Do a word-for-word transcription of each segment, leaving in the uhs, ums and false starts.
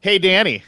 Hey, Danny.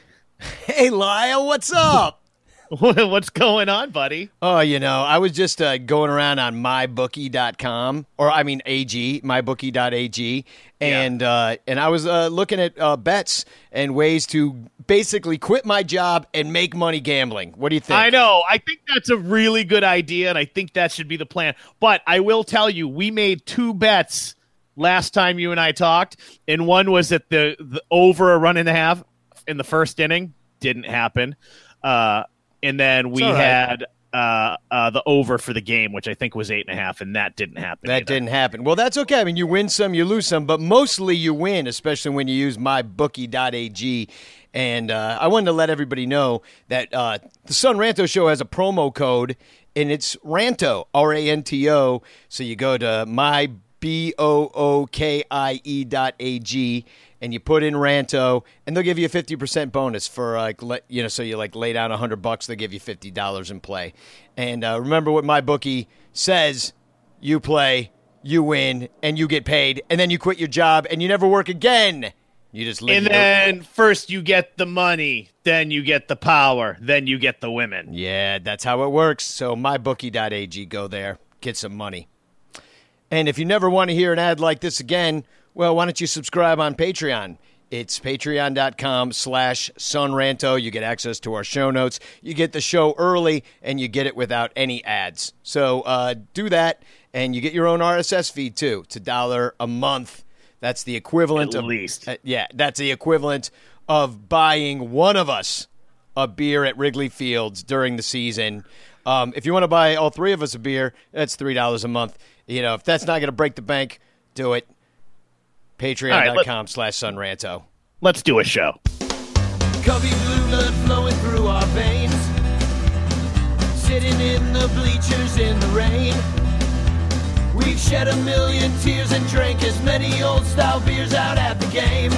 Hey, Lyle, what's up? What's going on, buddy? Oh, you know, I was just uh, going around on my bookie dot com, or I mean A G, my bookie dot A G, and yeah. uh, and I was uh, looking at uh, bets and ways to basically quit my job and make money gambling. What do you think? I know. I think that's a really good idea, and I think that should be the plan. But I will tell you, we made two bets last time you and I talked, and one was at the, the over a run and a half in the first inning. Didn't happen. Uh And then we right. had uh, uh, the over for the game, which I think was eight and a half, and that didn't happen. That either. didn't happen. Well, that's okay. I mean, you win some, you lose some, but mostly you win, especially when you use my bookie dot A G. And uh, I wanted to let everybody know that uh, the Sun Ranto Show has a promo code, and it's Ranto, R A N T O. So you go to my bookie dot A G. And you put in Ranto, and they'll give you a fifty percent bonus for, like, uh, you know, so you, like, lay down one hundred bucks, they'll give you fifty dollars in play. And uh, remember what my bookie says: you play, you win, and you get paid, and then you quit your job, and you never work again. You just live. And then first you get the money, then you get the power, then you get the women. Yeah, that's how it works. So my bookie dot A G, go there, get some money. And if you never want to hear an ad like this again, well, why don't you subscribe on Patreon? It's patreon.com slash sunranto. You get access to our show notes. You get the show early, and you get it without any ads. So uh, do that, and you get your own R S S feed, too. It's a dollar a month. That's the equivalent At of... At least. Uh, yeah, that's the equivalent of buying one of us a beer at Wrigley Fields during the season. Um, if you want to buy all three of us a beer, that's three dollars a month. You know, if that's not going to break the bank, do it. Patreon.com slash sunranto. Let's do a show. Cubby blue blood flowing through our veins. Sitting in the bleachers in the rain. We've shed a million tears and drank as many old style beers out at the game.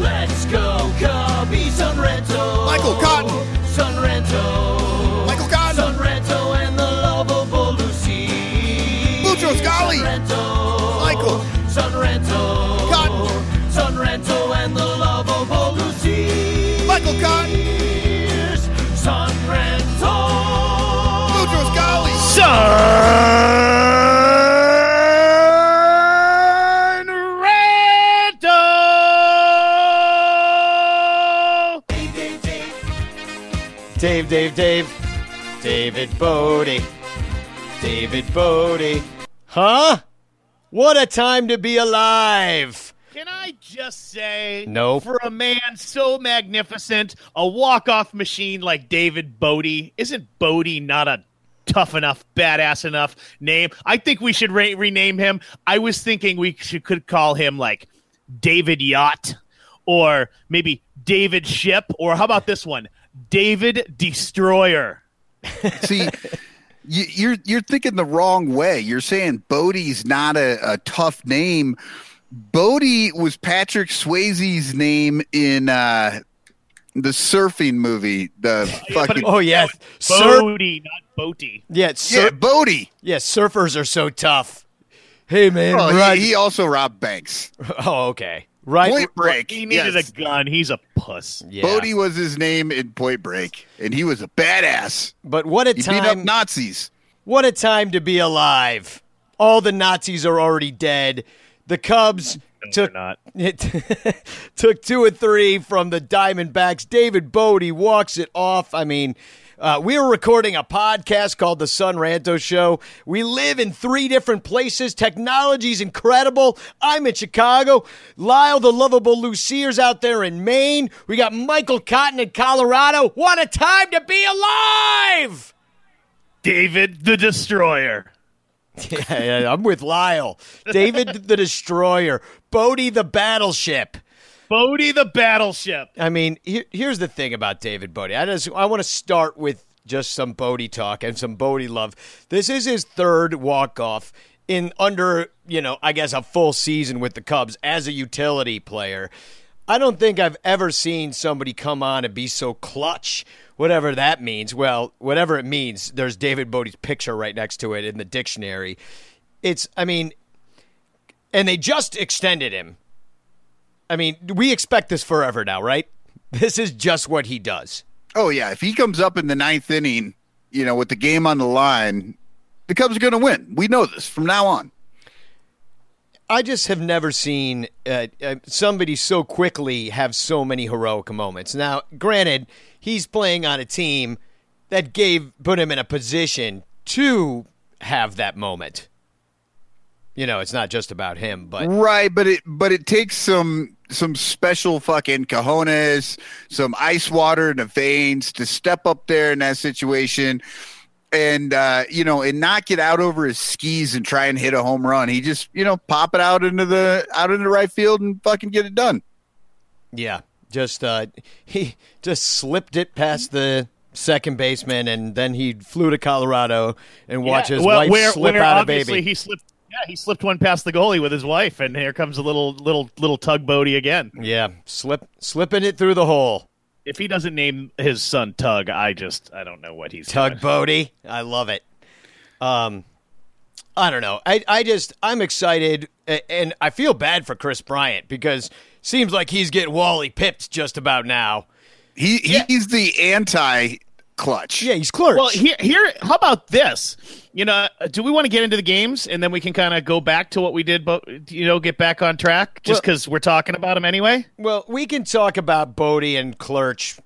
Let's go, Cubby Sunranto. Michael Cotton. Sunranto. Michael Cotton. Sunranto and the lovable Lucy. Lucho Scali. Sunranto. Michael. Sunranto, Cotton. Sunranto and the love of Lucy. Michael Cotton. Sunranto. Lucho Scali. Sunranto. Dave, Dave, Dave. Dave, Dave, Dave. David Bote. David Bote. Huh? What a time to be alive. Can I just say, no. for a man so magnificent, a walk-off machine like David Bote, isn't Bote not a tough enough, badass enough name? I think we should re- rename him. I was thinking we should, could call him like David Yacht, or maybe David Ship, or how about this one, David Destroyer. See, You, you're you're thinking the wrong way. You're saying Bodie's not a, a tough name. Bote was Patrick Swayze's name in uh, the surfing movie. The fucking oh yes, Bote, Surf- not Bote. Yeah, sur- yeah, Bote. Yeah, surfers are so tough. Hey man, oh, right. he, he also robbed banks. Oh okay, right. Point Break. He needed yes. a gun. He's a puss. Yeah. Bote was his name in Point Break, and he was a badass. But what a he time! Beat up Nazis. What a time to be alive! All the Nazis are already dead. The Cubs no, took not. It took two and three from the Diamondbacks. David Bote walks it off. I mean. Uh, we are recording a podcast called The Sun Ranto Show. We live in three different places. Technology's incredible. I'm in Chicago. Lyle, the lovable Lucier's out there in Maine. We got Michael Cotton in Colorado. What a time to be alive! David the Destroyer. yeah, yeah, I'm with Lyle. David the Destroyer. Bote the Battleship. Bote the Battleship. I mean, he, here's the thing about David Bote. I just I want to start with just some Bote talk and some Bote love. This is his third walk-off in under, you know, I guess a full season with the Cubs as a utility player. I don't think I've ever seen somebody come on and be so clutch, whatever that means. Well, whatever it means, there's David Bote's picture right next to it in the dictionary. It's, I mean, and they just extended him. I mean, we expect this forever now, right? This is just what he does. Oh, yeah. If he comes up in the ninth inning, you know, with the game on the line, the Cubs are going to win. We know this from now on. I just have never seen uh, somebody so quickly have so many heroic moments. Now, granted, he's playing on a team that gave put him in a position to have that moment. You know, it's not just about him, but right. But it but it takes some some special fucking cojones, some ice water in the veins to step up there in that situation. And, uh, you know, and not get out over his skis and try and hit a home run. He just, you know, pop it out into the out into right field and fucking get it done. Yeah, just uh, he just slipped it past the second baseman, and then he flew to Colorado and watched yeah, his well, wife where, slip where out a baby. He slipped, yeah, he slipped one past the goalie with his wife, and here comes a little little little Tug Bote again. Yeah, slip slipping it through the hole. If he doesn't name his son Tug, I just, I don't know what he's Tug Bote. I love it. Um, I don't know. I, I just, I'm excited, and I feel bad for Chris Bryant because seems like he's getting Wally pipped just about now. He yeah. He's the anti-clutch. Yeah, he's clutch. Well, here, here, how about this? You know, do we want to get into the games, and then we can kind of go back to what we did, but, you know, get back on track just because well, we're talking about him anyway? Well, we can talk about Bote and Clerch.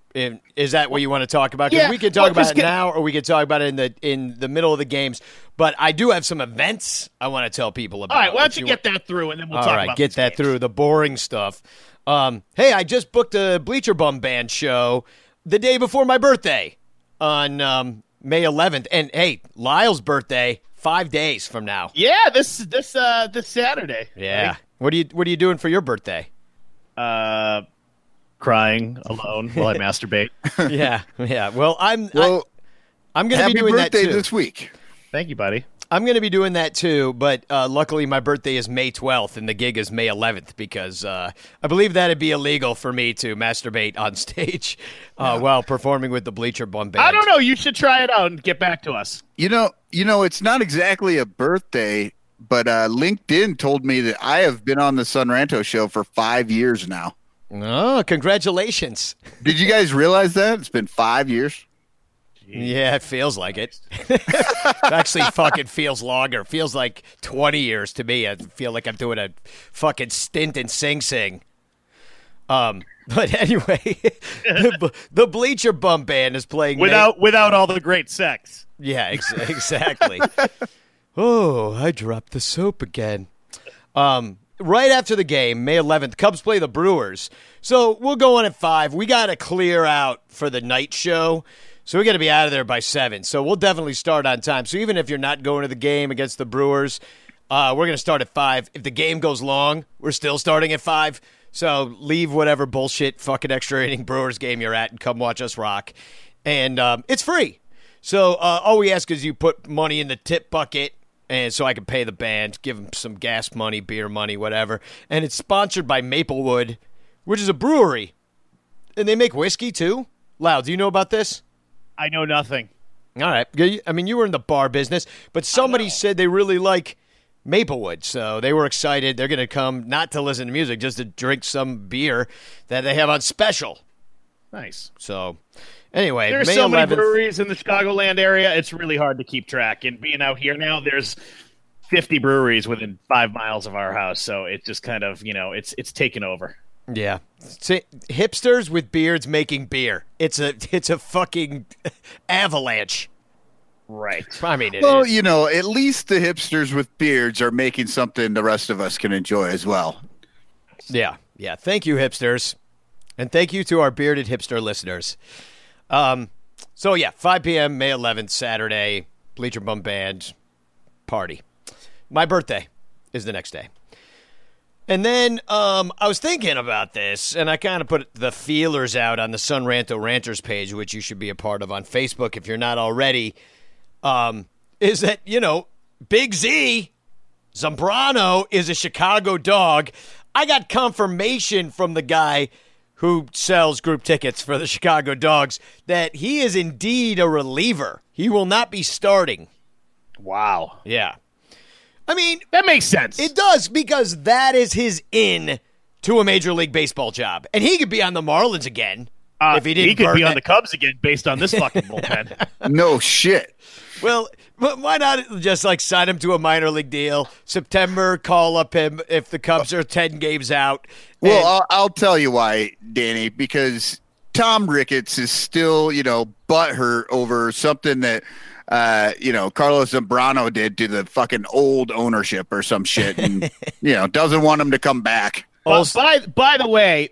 Is that what you want to talk about? Yeah, we can talk well, about it get- now, or we can talk about it in the in the middle of the games. But I do have some events I want to tell people about. All right, why don't you get want- that through, and then we'll All talk right, about it. All right, get that games. through, the boring stuff. Um, hey, I just booked a Bleacher Bum Band show the day before my birthday on um, May eleventh, and hey, Lyle's birthday five days from now. Yeah, this this uh, this Saturday. Yeah. Right? What are you What are you doing for your birthday? Uh, crying alone while I masturbate. Yeah, yeah. Well, I'm well, I, I'm going to be doing that too. Happy birthday this week. Thank you, buddy. I'm going to be doing that too, but uh, luckily my birthday is May twelfth and the gig is May eleventh because uh, I believe that'd be illegal for me to masturbate on stage uh, yeah. while performing with the Bleacher Bum Band. I don't know. You should try it out and get back to us. You know, you know, it's not exactly a birthday, but uh, LinkedIn told me that I have been on the Sunranto show for five years now. Oh, congratulations. Did you guys realize that? It's been five years. Yeah, it feels like it. It actually fucking feels longer. It feels like twenty years to me. I feel like I'm doing a fucking stint in Sing Sing. Um, but anyway, the, the Bleacher Bum Band is playing without May- without all the great sex. Yeah, ex- exactly. Oh, I dropped the soap again. Um, right after the game, May eleventh, Cubs play the Brewers. So we'll go on at five. We got to clear out for the night show. So we got to be out of there by seven. So we'll definitely start on time. So even if you're not going to the game against the Brewers, uh, we're going to start at five. If the game goes long, we're still starting at five. So leave whatever bullshit fucking extra inning Brewers game you're at and come watch us rock. And um, it's free. So uh, all we ask is you put money in the tip bucket and so I can pay the band, give them some gas money, beer money, whatever. And it's sponsored by Maplewood, which is a brewery. And they make whiskey too. Lau, do you know about this? I know nothing. All right. I mean, you were in the bar business, but somebody said they really like Maplewood, so they were excited. They're going to come not to listen to music, just to drink some beer that they have on special. Nice. So, anyway, there's so many breweries in the Chicagoland area, it's really hard to keep track. And being out here now, there's fifty breweries within five miles of our house, so it's just kind of, you know, it's it's taken over. Yeah. See, hipsters with beards making beer. It's a it's a fucking avalanche. Right. I mean, it well, is. You know, at least the hipsters with beards are making something the rest of us can enjoy as well. Yeah. Yeah. Thank you, hipsters. And thank you to our bearded hipster listeners. Um. So, yeah, five p.m., May eleventh, Saturday, Bleacher Bum Band party. My birthday is the next day. And then um, I was thinking about this, and I kind of put the feelers out on the Sun Ranto Ranters page, which you should be a part of on Facebook if you're not already, um, is that, you know, Big Z, Zambrano, is a Chicago dog. I got confirmation from the guy who sells group tickets for the Chicago Dogs that he is indeed a reliever. He will not be starting. Wow. Yeah. I mean, that makes sense. It does, because that is his in to a Major League Baseball job. And he could be on the Marlins again uh, if he didn't. He could be it. on the Cubs again based on this fucking bullpen. No shit. Well, but why not just like sign him to a minor league deal? September, call up him if the Cubs are ten games out. And- well, I'll, I'll tell you why, Danny, because Tom Ricketts is still, you know, butthurt over something that, uh, you know, Carlos Zambrano did to the fucking old ownership or some shit, and you know, doesn't want him to come back. Well, by by the way,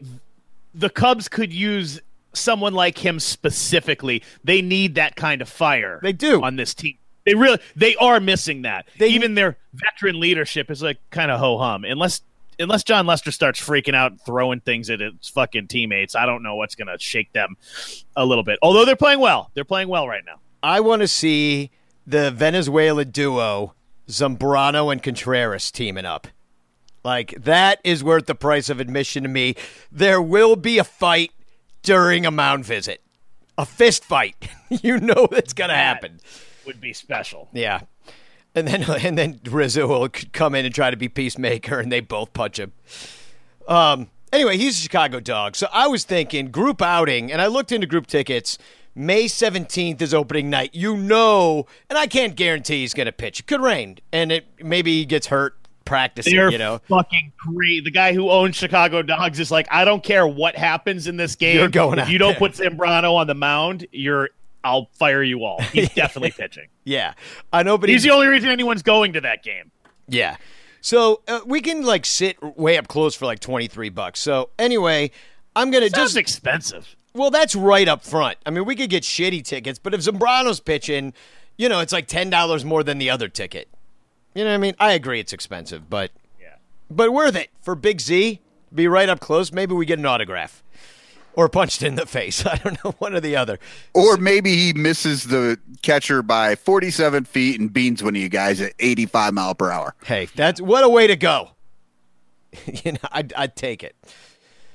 the Cubs could use someone like him specifically. They need that kind of fire. They do on this team. They really, they are missing that. They, Even their veteran leadership is like kind of ho hum. Unless, unless John Lester starts freaking out and throwing things at his fucking teammates, I don't know what's going to shake them a little bit. Although they're playing well, they're playing well right now. I want to see the Venezuela duo Zambrano and Contreras teaming up. Like, that is worth the price of admission to me. There will be a fight during a mound visit, a fist fight. You know that's going to happen. Would be special. Yeah. And then and then Rizzo will come in and try to be peacemaker, and they both punch him. Um. Anyway, he's a Chicago dog. So I was thinking group outing, and I looked into group tickets. May seventeenth is opening night. You know, and I can't guarantee he's going to pitch. It could rain, and it maybe he gets hurt practicing, They're you know. fucking crazy. The guy who owns Chicago Dogs is like, I don't care what happens in this game. You're going if out you don't there. Put Zambrano on the mound, you're I'll fire you all. He's definitely pitching. Yeah. I know, but he's the only reason anyone's going to that game. Yeah. So uh, we can like sit way up close for like twenty-three bucks. So anyway, I'm going to just. Sounds expensive. Well, that's right up front. I mean, we could get shitty tickets, but if Zambrano's pitching, you know, it's like ten dollars more than the other ticket. You know what I mean? I agree it's expensive, but yeah, but worth it for Big Z. Be right up close. Maybe we get an autograph. Or punched in the face. I don't know, one or the other. Or maybe he misses the catcher by forty-seven feet and beans one of you guys at eighty-five mile per hour. Hey, that's what a way to go. You know, I'd, I'd take it.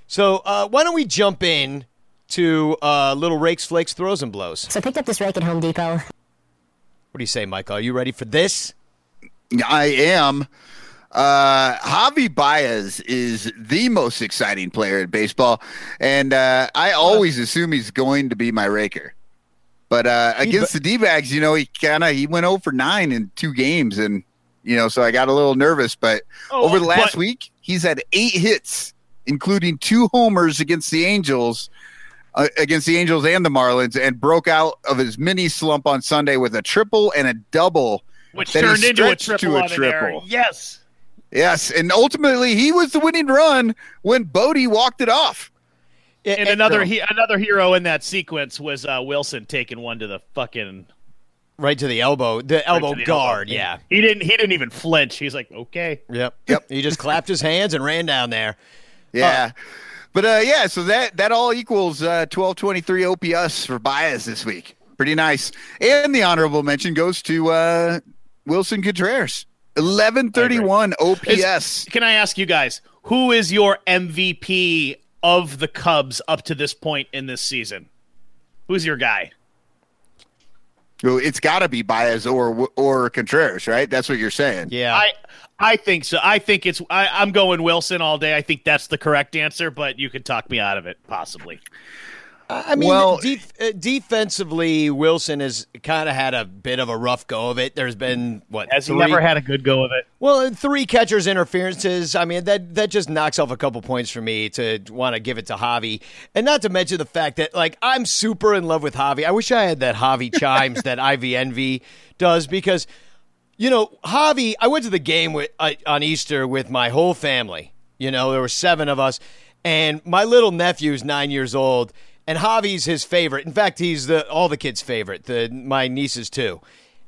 So uh, why don't we jump in to uh, little rakes, flakes, throws, and blows. So I picked up this rake at Home Depot. What do you say, Michael? Are you ready for this? I am. Uh, Javi Baez is the most exciting player in baseball, and uh, I always assume he's going to be my raker. But uh, against the D-backs, you know, he kind of he went oh for nine in two games, and you know, so I got a little nervous. But oh, over the last but- week, he's had eight hits, including two homers against the Angels, uh, against the Angels and the Marlins, and broke out of his mini slump on Sunday with a triple and a double, which turned into a triple. To a triple. Yes. Yes, and ultimately he was the winning run when Bote walked it off. And, and another he, another hero in that sequence was uh, Wilson taking one to the fucking right to the elbow, the elbow right the guard. Elbow. Yeah, he didn't he didn't even flinch. He's like, okay, yep, yep. He just clapped his hands and ran down there. Yeah, uh, but uh, yeah, so that that all equals uh, twelve twenty-three O P S for Baez this week. Pretty nice. And the honorable mention goes to uh, Wilson Contreras. eleven thirty-one O P S. Is, can I ask you guys, who is your M V P of the Cubs up to this point in this season? Who's your guy? Well, it's got to be Baez or or Contreras, right? That's what you're saying. Yeah, I I think so. I think it's I, I'm going Wilson all day. I think that's the correct answer, but you could talk me out of it, possibly. I mean, well, de- defensively, Wilson has kind of had a bit of a rough go of it. There's been, what? Has three? He never had a good go of it? Well, three catchers' interferences. I mean, that, that just knocks off a couple points for me to want to give it to Javi. And not to mention the fact that, like, I'm super in love with Javi. I wish I had that Javi chimes that I V N V does because, you know, Javi, I went to the game with uh, on Easter with my whole family. You know, there were seven of us. And my little nephew's nine years old. And Javi's his favorite. In fact, he's the all the kids' favorite, the my nieces too.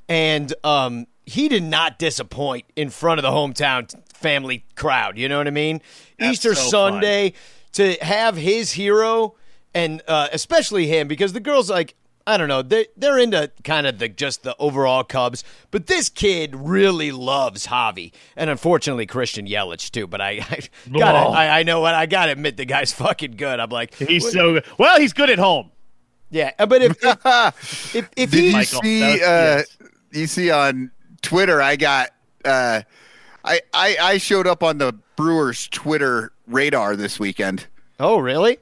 And um, he did not disappoint in front of the hometown family crowd. You know what I mean? That's Easter so Sunday, fun. To have his hero, and uh, especially him, because the girls, like, I don't know, they, they're into kind of the just the overall Cubs, but this kid really loves Javi, and unfortunately Christian Yelich too, but I I, gotta, I, I know what, I gotta admit the guy's fucking good. I'm like, he's what? So good. Well, he's good at home. Yeah, but if if, if, if he, you see, was, uh, yes. you see on Twitter, I got uh, I, I I showed up on the Brewers Twitter radar this weekend. Oh, really?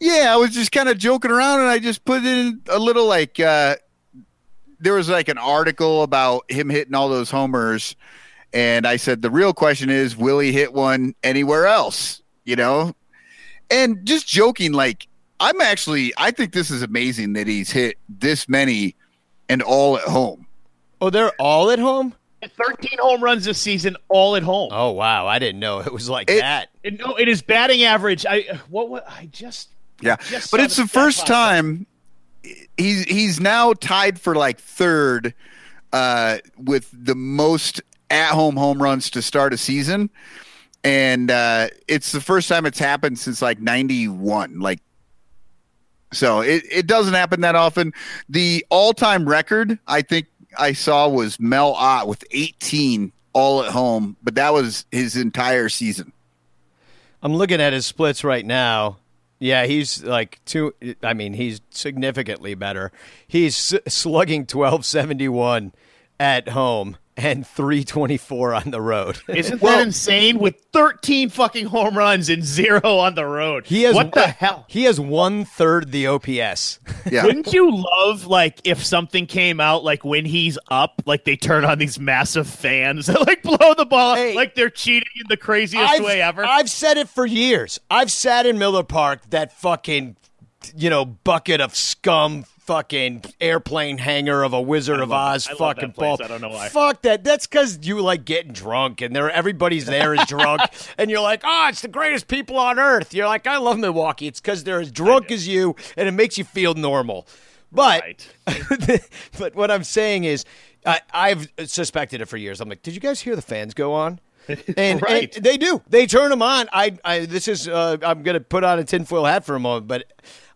Yeah, I was just kind of joking around, and I just put in a little, like, uh, there was like an article about him hitting all those homers, and I said the real question is, will he hit one anywhere else? You know, and just joking, like, I'm actually, I think this is amazing that he's hit this many and all at home. Oh, they're all at home? thirteen home runs this season, all at home. Oh wow, I didn't know it was like it, that. It, no, it is batting average. I what, what I just yeah, I just but it's the first time he's he's now tied for like third uh, with the most at home home runs to start a season, and uh, it's the first time it's happened since like ninety-one. Like, so it it doesn't happen that often. The all time record, I think, I saw was Mel Ott with eighteen all at home, but that was his entire season. I'm looking at his splits right now. Yeah, he's like two. I mean, he's significantly better. He's slugging twelve seventy-one at home and three twenty-four on the road. Isn't well, that insane? With thirteen fucking home runs and zero on the road. He has, what the hell? He has one third the O P S. Yeah. Wouldn't you love, like, if something came out, like, when he's up, like, they turn on these massive fans that, like, blow the ball hey, like they're cheating in the craziest I've, way ever? I've said it for years. I've sat in Miller Park, that fucking, you know, bucket of scum, fucking airplane hanger of a Wizard of Oz fucking ball. I don't know why. Fuck that. That's because you like getting drunk and there everybody's there is drunk and you're like, oh, it's the greatest people on earth. You're like, I love Milwaukee. It's because they're as drunk as you and it makes you feel normal. But right. But what I'm saying is I, I've suspected it for years. I'm like, did you guys hear the fans go on? And, right. and they do. They turn them on. I, I this is uh, I'm gonna put on a tinfoil hat for a moment, but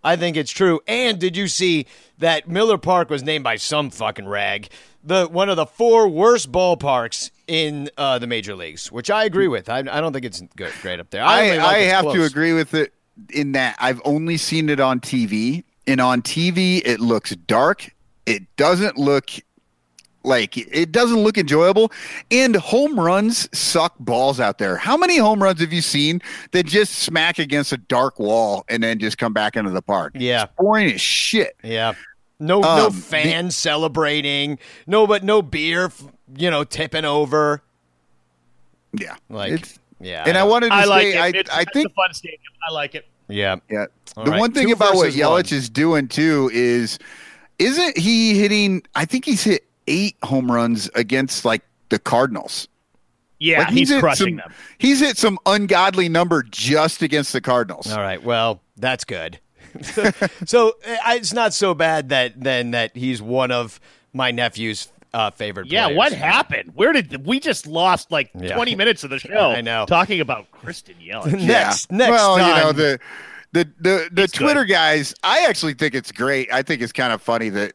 I think it's true. And did you see that Miller Park was named by some fucking rag the one of the four worst ballparks in uh, the major leagues, which I agree with. I, I don't think it's good, great up there. I, I, like I have close. to agree with it in that I've only seen it on T V, and on T V it looks dark. It doesn't look like it doesn't look enjoyable, and home runs suck balls out there. How many home runs have you seen that just smack against a dark wall and then just come back into the park? Yeah, it's boring as shit. Yeah, no, um, no fans the- celebrating. No, but no beer. You know, tipping over. Yeah, like it's, yeah. And I, I wanted to I say, like it. I, it's, I think a fun stadium. I like it. Yeah, yeah. All the right. one thing Two about what Yelich one. is doing too is, isn't he hitting? I think he's hit eight home runs against like the Cardinals. Yeah, like, he's, he's crushing some, them. He's hit some ungodly number just against the Cardinals. All right, well, that's good. so, so it's not so bad that then that he's one of my nephew's uh, favorite players. Yeah, what happened? Where did we just lost like yeah. twenty minutes of the show? Yeah, I know, talking about Christian Yelich. next, yeah. next well, time. You know, the the the, the Twitter good. guys. I actually think it's great. I think it's kind of funny that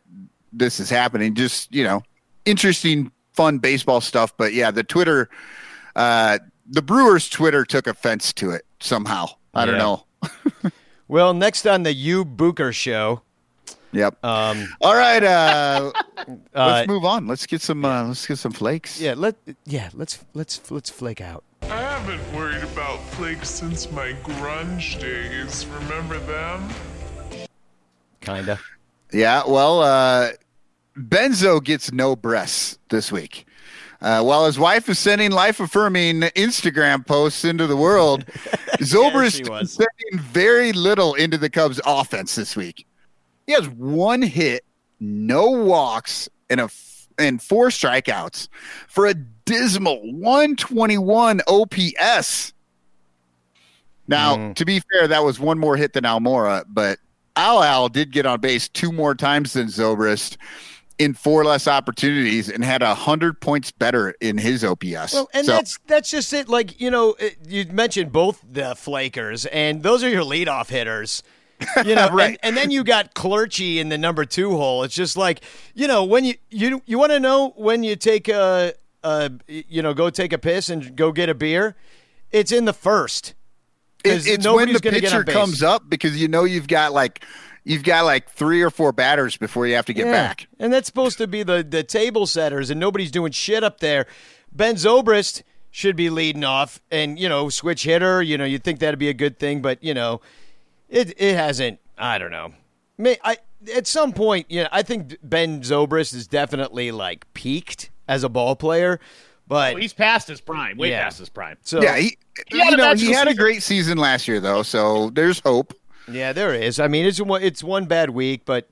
this is happening. Just, you know, interesting, fun baseball stuff. But yeah, the Twitter, uh, the Brewers Twitter took offense to it somehow. I yeah. don't know. Well, next on the Yu Booker show. Yep. Um, All right. Uh, let's move on. Let's get some. Uh, let's get some flakes. Yeah. Let. Yeah. Let's let's let's flake out. I haven't worried about flakes since my grunge days. Remember them? Kinda. Yeah, well, uh, Benzo gets no breasts this week. Uh, while his wife is sending life-affirming Instagram posts into the world, Zobrist yeah, is sending very little into the Cubs' offense this week. He has one hit, no walks, and, a f- and four strikeouts for a dismal one twenty-one O P S. Now, mm. to be fair, that was one more hit than Almora, but Al Al did get on base two more times than Zobrist, in four less opportunities and had one hundred points better in his O P S. Well, and so, that's that's just it. Like, you know, it, you mentioned both the Flakers, and those are your leadoff hitters. You know, right. and, and then you got Clerchy in the number two hole. It's just like, you know, when you you, you want to know when you take a, a, you know, go take a piss and go get a beer, it's in the first. It, it's when the pitcher comes up, because you know you've got like you've got like three or four batters before you have to get yeah. back. And that's supposed to be the the table setters, and nobody's doing shit up there. Ben Zobrist should be leading off, and you know, switch hitter. You know, you'd think that'd be a good thing, but you know. It it hasn't. I don't know. May I at some point? You know, I think Ben Zobrist is definitely like peaked as a ball player, but well, he's past his prime. Way yeah. past his prime. So yeah, he, he you know he had a great season last year though, so there's hope. Yeah, there is. I mean, it's one it's one bad week, but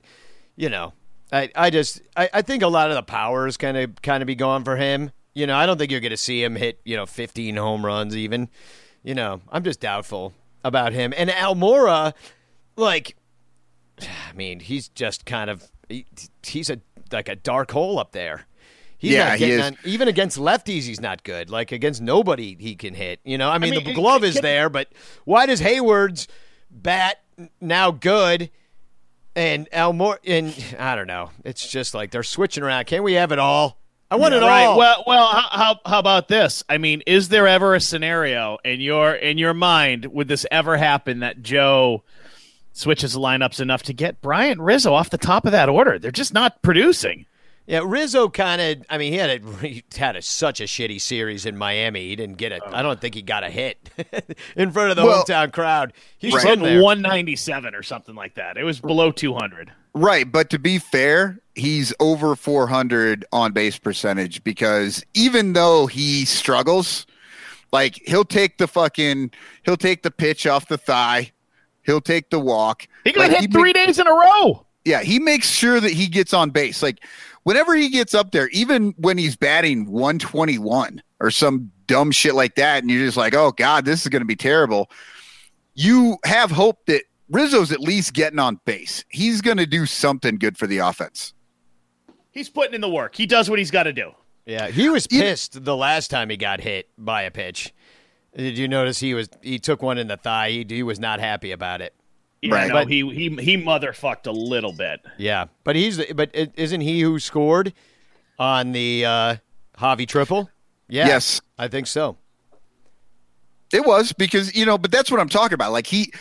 you know, I I just I, I think a lot of the power is kind of kind of be gone for him. You know, I don't think you're going to see him hit you know fifteen home runs even. You know, I'm just doubtful about him. And Almora, like, I mean, he's just kind of he, he's a like a dark hole up there. He's yeah, not he is. On, even against lefties, he's not good. Like against nobody, he can hit. You know, I mean, I mean the it, glove it, is it, there, but why does Hayward's bat now good and Almora? And I don't know. It's just like they're switching around. Can't we have it all? I want it all. Right. Well, well. How how about this? I mean, is there ever a scenario in your in your mind would this ever happen that Joe switches the lineups enough to get Bryant Rizzo off the top of that order? They're just not producing. Yeah, Rizzo kind of. I mean, he had a he had a, such a shitty series in Miami. He didn't get a. I don't think he got a hit in front of the well, hometown crowd. He was hitting one ninety-seven or something like that. It was below two hundred. Right, but to be fair, he's over four hundred on base percentage because even though he struggles, like he'll take the fucking, he'll take the pitch off the thigh, he'll take the walk. He got like, hit he three make, days in a row. Yeah, he makes sure that he gets on base. Like whenever he gets up there, even when he's batting one twenty-one or some dumb shit like that, and you're just like, oh God, this is going to be terrible. You have hope that Rizzo's at least getting on base. He's going to do something good for the offense. He's putting in the work. He does what he's got to do. Yeah, he was pissed the last time he got hit by a pitch. Did you notice he was he took one in the thigh? He, he was not happy about it. Yeah, right. No, but he he he motherfucked a little bit. Yeah, but he's but isn't he who scored on the uh, Javi triple? Yeah, yes, I think so. It was because you know, but that's what I'm talking about. Like he.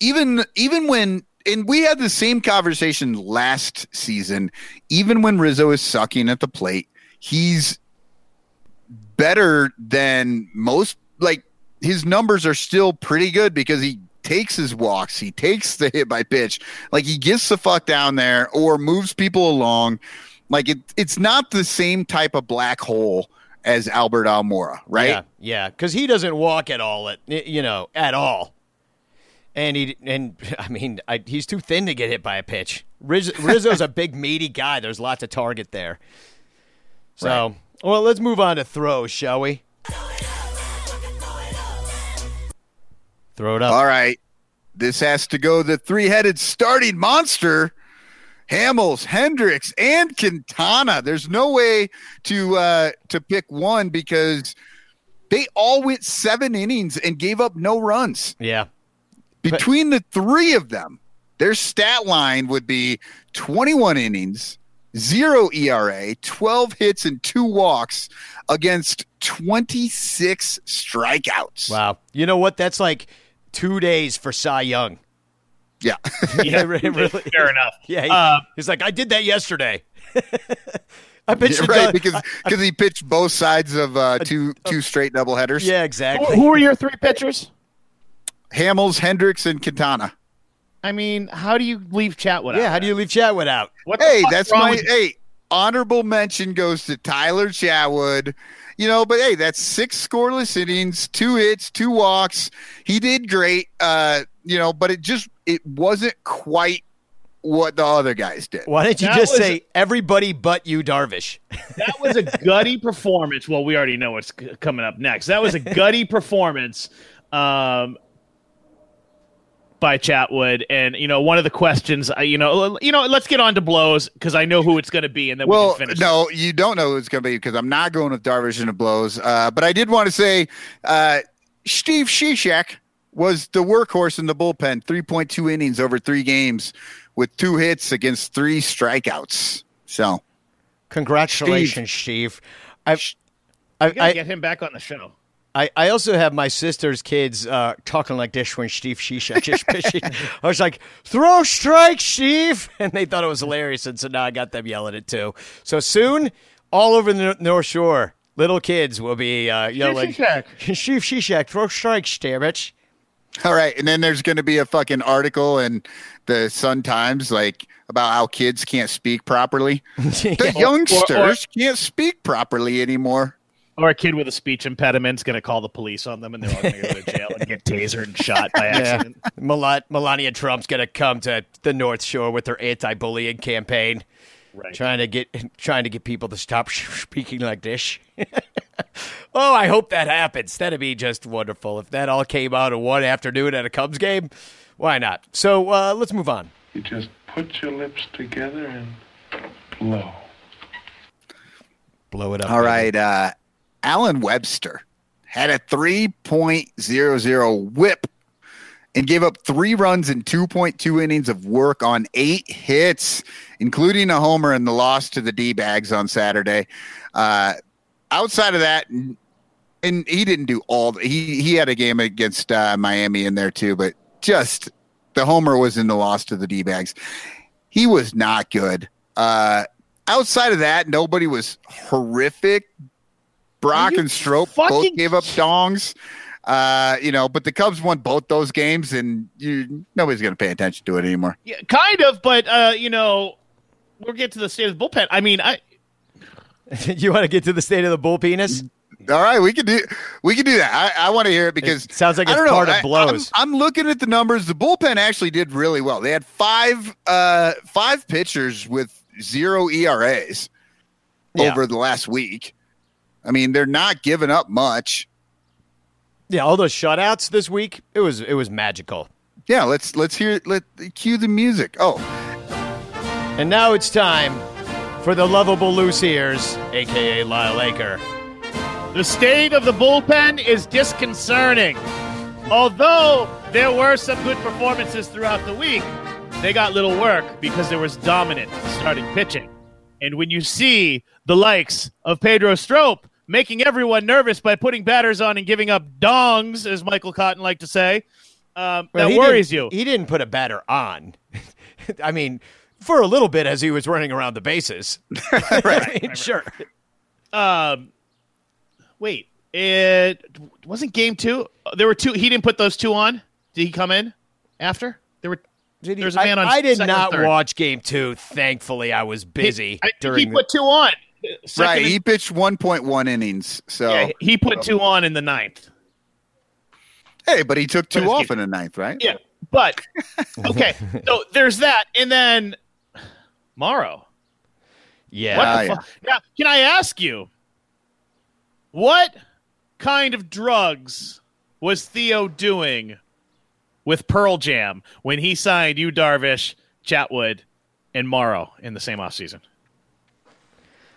Even even when – and we had the same conversation last season. Even when Rizzo is sucking at the plate, he's better than most – like his numbers are still pretty good because he takes his walks. He takes the hit by pitch. Like he gets the fuck down there or moves people along. Like it, it's not the same type of black hole as Albert Almora, right? Yeah, yeah, because he doesn't walk at all, at, you know, at all. And he and I mean I, he's too thin to get hit by a pitch. Riz, Rizzo's a big meaty guy. There's lots of target there. So right. Well, let's move on to throws, shall we? Throw it up. Throw it up. All right, this has to go. The three-headed starting monster: Hamels, Hendricks, and Quintana. There's no way to uh, to pick one because they all went seven innings and gave up no runs. Yeah. Between the three of them, their stat line would be twenty-one innings, zero E R A, twelve hits, and two walks against twenty-six strikeouts. Wow. You know what? That's like two days for Cy Young. Yeah. Yeah, really. Fair enough. Yeah, he, uh, he's like, I did that yesterday. I pitched yeah, right, the, because because he pitched both sides of uh, two uh, two straight doubleheaders. Yeah, exactly. Who, who are your three pitchers? Hamels, Hendricks, and Quintana. I mean, how do you leave Chatwood yeah, out? Yeah, how do you leave Chatwood out? What hey, that's my – hey, honorable mention goes to Tyler Chatwood. You know, but, hey, that's six scoreless innings, two hits, two walks. He did great, uh, you know, but it just – it wasn't quite what the other guys did. Why didn't you that just say a, everybody but you, Darvish? That was a gutty performance. Well, we already know what's coming up next. That was a gutty performance. Um by Chatwood, and you know, one of the questions, you know, you know, let's get on to blows because I know who it's going to be, and then well, we can finish. No, you don't know who it's going to be because I'm not going with Darvish into blows. Uh, but I did want to say, uh, Steve Cishek was the workhorse in the bullpen, three point two innings over three games with two hits against three strikeouts. So, congratulations, Steve. Steve. I've, I've got to get him back on the show. I, I also have my sister's kids uh, talking like this when Steve Cishek is pitching. I was like, throw strike, Steve! And they thought it was hilarious, and so now I got them yelling it too. So soon, all over the North Shore, little kids will be uh, yelling, Steve Cishek, throw strikes, damn it. All right, and then there's going to be a fucking article in the Sun-Times, like, about how kids can't speak properly. Yeah. The youngsters or, or, or, can't speak properly anymore. Or a kid with a speech impediment is going to call the police on them, and they're all going to go to jail and get tasered and shot by accident. Yeah. Melania Trump's going to come to the North Shore with her anti-bullying campaign, right. trying to get trying to get people to stop speaking like this. Oh, I hope that happens. That'd be just wonderful if that all came out in one afternoon at a Cubs game. Why not? So uh, let's move on. You just put your lips together and blow, blow it up. All right. Uh, Alan Webster had a three point oh oh whip and gave up three runs in two point two innings of work on eight hits, including a homer and the loss to the D-Bags on Saturday. Uh, outside of that, and, and he didn't do all – he he had a game against uh, Miami in there too, but just the homer was in the loss to the D-Bags. He was not good. Uh, outside of that, nobody was horrific. Brock and Strop fucking... both gave up dongs, uh, you know, but the Cubs won both those games, and you, nobody's going to pay attention to it anymore. Yeah, kind of, but, uh, you know, we'll get to the state of the bullpen. I mean, I... You want to get to the state of the bullpenis? All right, we can do we can do that. I, I want to hear it because it sounds like it's I don't know, part of blows. I, I'm, I'm looking at the numbers. The bullpen actually did really well. They had five uh, five pitchers with zero E R As yeah. over the last week. I mean, they're not giving up much. Yeah, all those shutouts this week, it was it was magical. Yeah, let's let's hear let cue the music. Oh. And now it's time for the lovable loose ears, a k a. Lyle Aker. The state of the bullpen is disconcerting. Although there were some good performances throughout the week, they got little work because there was dominant starting pitching. And when you see the likes of Pedro Strop making everyone nervous by putting batters on and giving up dongs, as Michael Cotton liked to say, um, well, that worries you. He didn't put a batter on. I mean, for a little bit as he was running around the bases. right, right, right, sure. Right. Um, wait, it wasn't game two? There were two. He didn't put those two on? Did he come in after? There were Did he, I, I did second, not third. watch game two. Thankfully, I was busy. He, I, during he put two on. Second right, he pitched one point one innings. So yeah, he put so. two on in the ninth. Hey, but he took two off game. in the ninth, right? Yeah, but, okay, so there's that. And then Morrow. Yeah. What the uh, fu- yeah. Now, can I ask you, what kind of drugs was Theo doing with Pearl Jam when he signed Yu Darvish, Chatwood, and Morrow in the same offseason?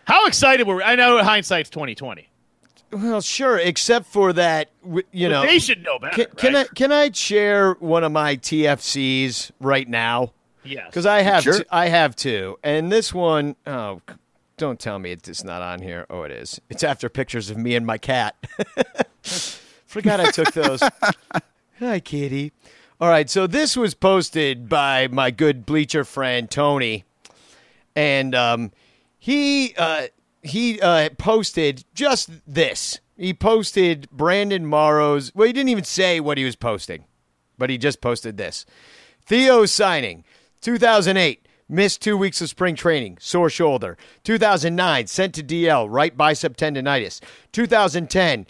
How excited were we? I know hindsight's twenty twenty. Well, sure, except for that, you but know. They should know better, can, right? can, I, can I share one of my T F Cs right now? Yes. Because I have sure. t- I have two. And this one, oh, don't tell me it's not on here. Oh, it is. It's after pictures of me and my cat. Forgot I took those. Hi, kitty. All right, so this was posted by my good bleacher friend, Tony. And um, he uh, he uh, posted just this. He posted Brandon Morrow's. Well, he didn't even say what he was posting, but he just posted this. Theo's signing, two thousand eight, missed two weeks of spring training, sore shoulder. two thousand nine, sent to D L, right bicep tendonitis. two thousand ten,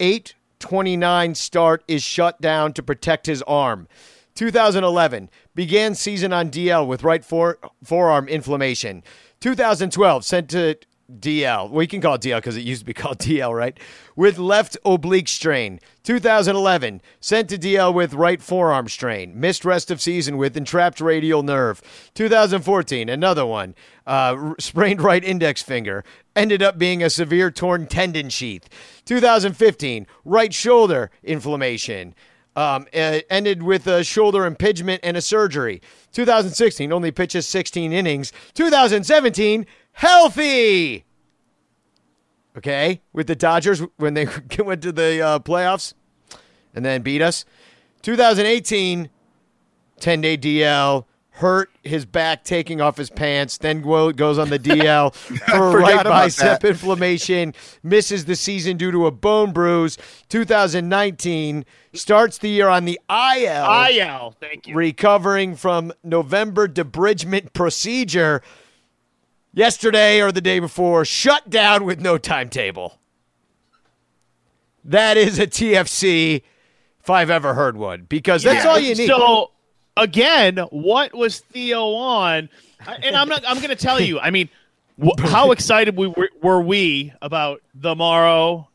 eight twenty-nine start is shut down to protect his arm. two thousand eleven, began season on D L with right fore, forearm inflammation. two thousand twelve, sent to D L. We can call it D L because it used to be called D L, right? With left oblique strain. two thousand eleven, sent to D L with right forearm strain. Missed rest of season with entrapped radial nerve. two thousand fourteen, another one. Uh, sprained right index finger. Ended up being a severe torn tendon sheath. two thousand fifteen, right shoulder inflammation. Um, ended with a shoulder impingement and a surgery. two thousand sixteen, only pitches sixteen innings. two thousand seventeen, healthy. Okay, with the Dodgers when they went to the uh, playoffs and then beat us. two thousand eighteen, ten-day D L, hurt his back taking off his pants, then goes on the D L for right bicep that. inflammation, misses the season due to a bone bruise. two thousand nineteen, starts the year on the I L. I L, thank you. Recovering from November debridgement procedure. Yesterday or the day before, shut down with no timetable. That is a T F C if I've ever heard one, because that's yeah. all you need. So, again, what was Theo on? And I'm not. I'm going to tell you, I mean, wh- how excited we were, were we about the Morrow?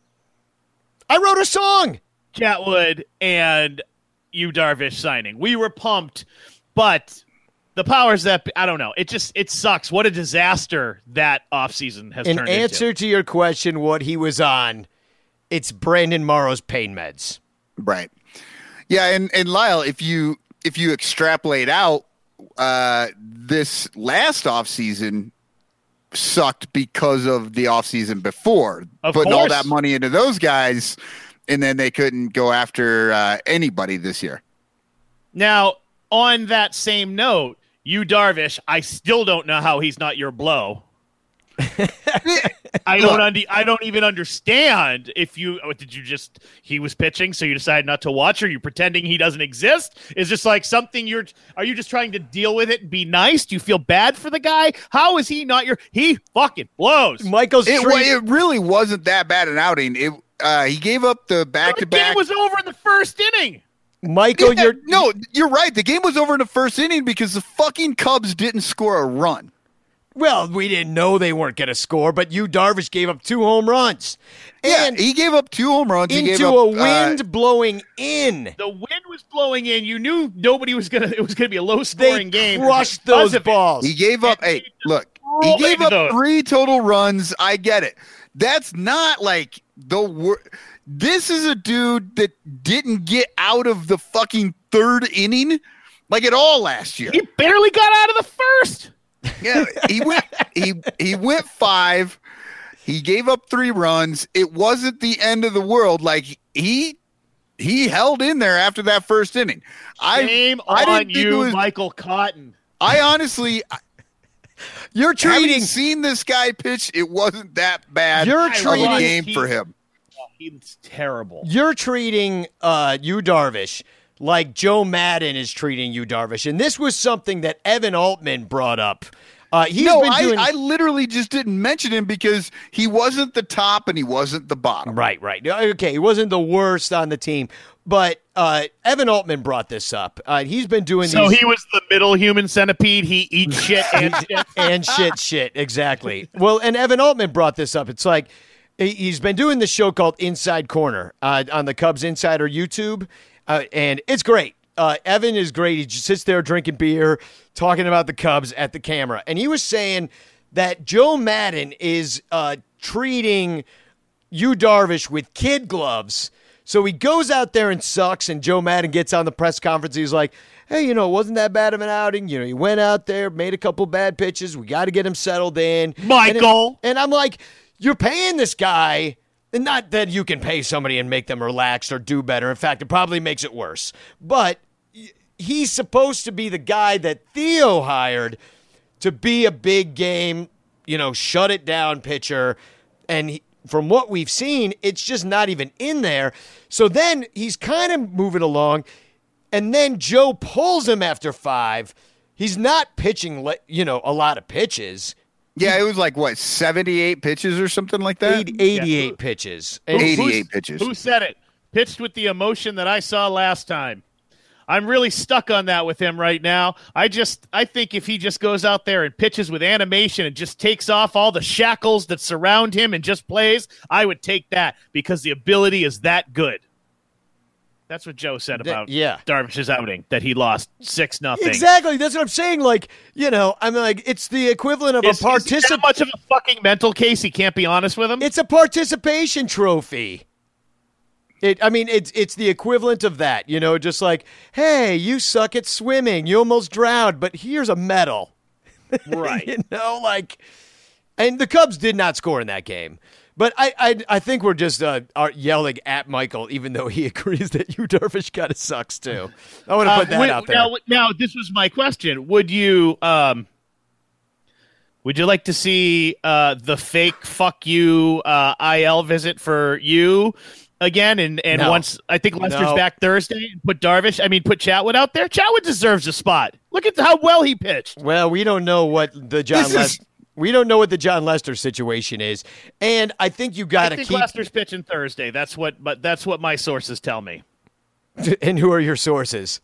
I wrote a song. Chatwood and Yu Darvish signing. We were pumped, but... the powers that, I don't know. It just, it sucks. What a disaster that offseason has In turned into. In answer to your question, what he was on, it's Brandon Morrow's pain meds. Right. Yeah, and, and Lyle, if you if you extrapolate out, uh, this last offseason sucked because of the offseason before. Of Putting course. all that money into those guys, and then they couldn't go after uh, anybody this year. Now, on that same note, Yu Darvish, I still don't know how he's not your blow. I don't und- I don't even understand if you – did you just – he was pitching, so you decided not to watch? Are you pretending he doesn't exist? Is this like something you're – are you just trying to deal with it and be nice? Do you feel bad for the guy? How is he not your – he fucking blows. Michael's it, well, it really wasn't that bad an outing. It, uh, he gave up the back-to-back. The game was over in the first inning. Michael, yeah, you're no, you're right. The game was over in the first inning because the fucking Cubs didn't score a run. Well, we didn't know they weren't going to score, but Yu Darvish gave up two home runs. And yeah, he gave up two home runs. Into he gave up, a wind uh, blowing in. The wind was blowing in. You knew nobody was going to, it was going to be a low-scoring game. They crushed those balls. He gave up, hey, look, he gave up those. three total runs. I get it. That's not like the worst. This is a dude that didn't get out of the fucking third inning like at all last year. He barely got out of the first. Yeah, he went he he went five. He gave up three runs. It wasn't the end of the world. Like he he held in there after that first inning. Shame I, I on you, was, Michael Cotton. I honestly I, You're treating having seen this guy pitch, it wasn't that bad You're treating, of a game he, for him. It's terrible. You're treating uh, Yu Darvish like Joe Madden is treating Yu Darvish. And this was something that Evan Altman brought up. Uh, he's no, been I, doing... I literally just didn't mention him because he wasn't the top and he wasn't the bottom. Right, right. Okay, he wasn't the worst on the team. But uh, Evan Altman brought this up. Uh, he's been doing so these... So he was the middle human centipede. He eats shit and shit. And shit, shit, exactly. Well, and Evan Altman brought this up. It's like... he's been doing this show called Inside Corner uh, on the Cubs Insider YouTube, uh, and it's great. Uh, Evan is great. He just sits there drinking beer, talking about the Cubs at the camera. And he was saying that Joe Madden is uh, treating Yu Darvish with kid gloves. So he goes out there and sucks, and Joe Madden gets on the press conference. He's like, hey, you know, it wasn't that bad of an outing. You know, he went out there, made a couple bad pitches. We got to get him settled in. Michael. And, it, and I'm like... you're paying this guy, and not that you can pay somebody and make them relaxed or do better. In fact, it probably makes it worse. But he's supposed to be the guy that Theo hired to be a big game, you know, shut it down pitcher. And he, from what we've seen, it's just not even in there. So then he's kind of moving along, and then Joe pulls him after five. He's not pitching, you know, a lot of pitches. Yeah, it was like, what, seventy-eight pitches or something like that? eighty-eight yeah. pitches. eighty-eight who, pitches. Who said it? Pitched with the emotion that I saw last time. I'm really stuck on that with him right now. I just I think if he just goes out there and pitches with animation and just takes off all the shackles that surround him and just plays, I would take that because the ability is that good. That's what Joe said about yeah. Darvish's outing, that he lost six nothing. Exactly. That's what I'm saying. Like, you know, I'm like, it's the equivalent of is, a participation. It's not much of a fucking mental case. He can't be honest with him. It's a participation trophy. It. I mean, it's it's the equivalent of that. You know, just like, hey, you suck at swimming. You almost drowned, but here's a medal. Right. You know, like, and the Cubs did not score in that game. But I, I, I think we're just uh, are yelling at Michael, even though he agrees that Yu Darvish kind of sucks too. I want to put uh, that would, out there. Now, now, this was my question: Would you, um, would you like to see uh, the fake "fuck you" uh, I L visit for you again? And and no. once I think Lester's no. back Thursday, put Darvish. I mean, put Chatwood out there. Chatwood deserves a spot. Look at how well he pitched. Well, we don't know what the John this Lester. Is- We don't know what the John Lester situation is, and I think you got to keep. I think Lester's pitching Thursday. That's what, but that's what my sources tell me. And who are your sources?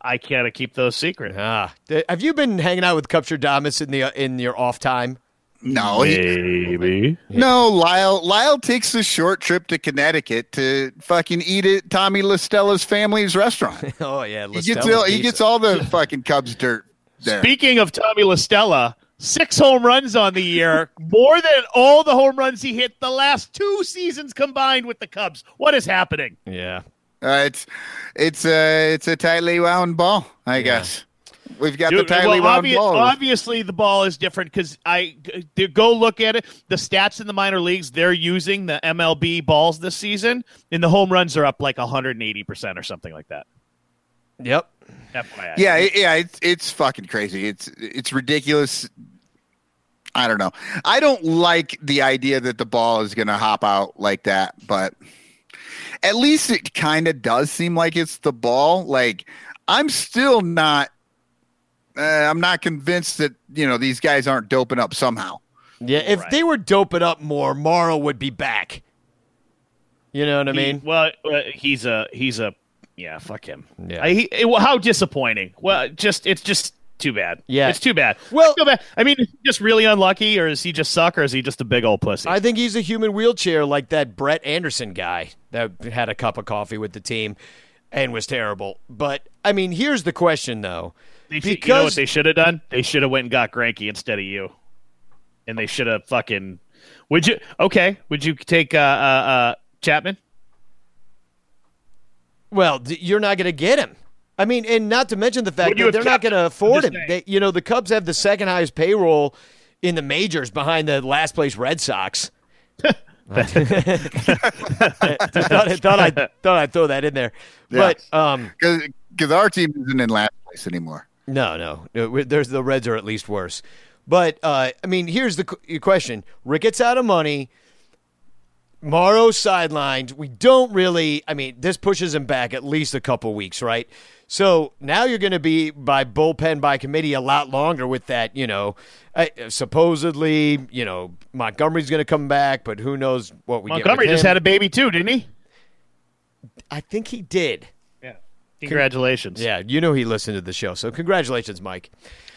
I can't keep those secret. Ah, have you been hanging out with Kupchadamas in the in your off time? No, maybe. He, no, Lyle. Lyle takes a short trip to Connecticut to fucking eat at Tommy LaStella's family's restaurant. Oh yeah, he gets, all, he gets all the fucking Cubs dirt there. Speaking of Tommy LaStella. Six home runs on the year, more than all the home runs he hit the last two seasons combined with the Cubs. What is happening? Yeah, uh, it's it's a uh, it's a tightly wound ball, I yeah. guess. We've got Dude, the tightly well, wound obvi- ball. Obviously, the ball is different because I go look at it. The stats in the minor leagues, they're using the M L B balls this season, and the home runs are up like one hundred eighty percent or something like that. Yep. F Y I. Yeah, yeah, it's it's fucking crazy. It's it's ridiculous. I don't know. I don't like the idea that the ball is going to hop out like that, but at least it kind of does seem like it's the ball. Like I'm still not uh, I'm not convinced that, you know, these guys aren't doping up somehow. Yeah, if right. they were doping up more, Morrow would be back. You know what I mean? He, well, uh, he's a he's a Yeah, fuck him. Yeah, I, he, it, well, how disappointing. Well, just it's just too bad. Yeah, it's too bad. Well, too bad. I mean, is he just really unlucky, or is he just suck, or is he just a big old pussy? I think he's a human wheelchair, like that Brett Anderson guy that had a cup of coffee with the team and was terrible. But I mean, here's the question though: they, because, you know what they should have done? They should have went and got Granke instead of you, and they should have fucking. Would you okay? Would you take uh, uh, uh, Chapman? Well, you're not going to get him. I mean, and not to mention the fact that they're not going to afford him. They, you know, the Cubs have the second highest payroll in the majors behind the last place Red Sox. I thought, I thought, I'd, thought I'd throw that in there. Yeah. But um, because our team isn't in last place anymore. No, no. no there's the Reds are at least worse. But, uh, I mean, here's the question. Ricketts out of money. Morrow sidelined. We don't really, I mean, this pushes him back at least a couple weeks, right? So now you're going to be by bullpen by committee a lot longer with that, you know, I, supposedly, you know, Montgomery's going to come back, but who knows what we Montgomery get Montgomery just had a baby too, didn't he? I think he did. Yeah. Congratulations. Con- yeah, you know he listened to the show, so congratulations, Mike.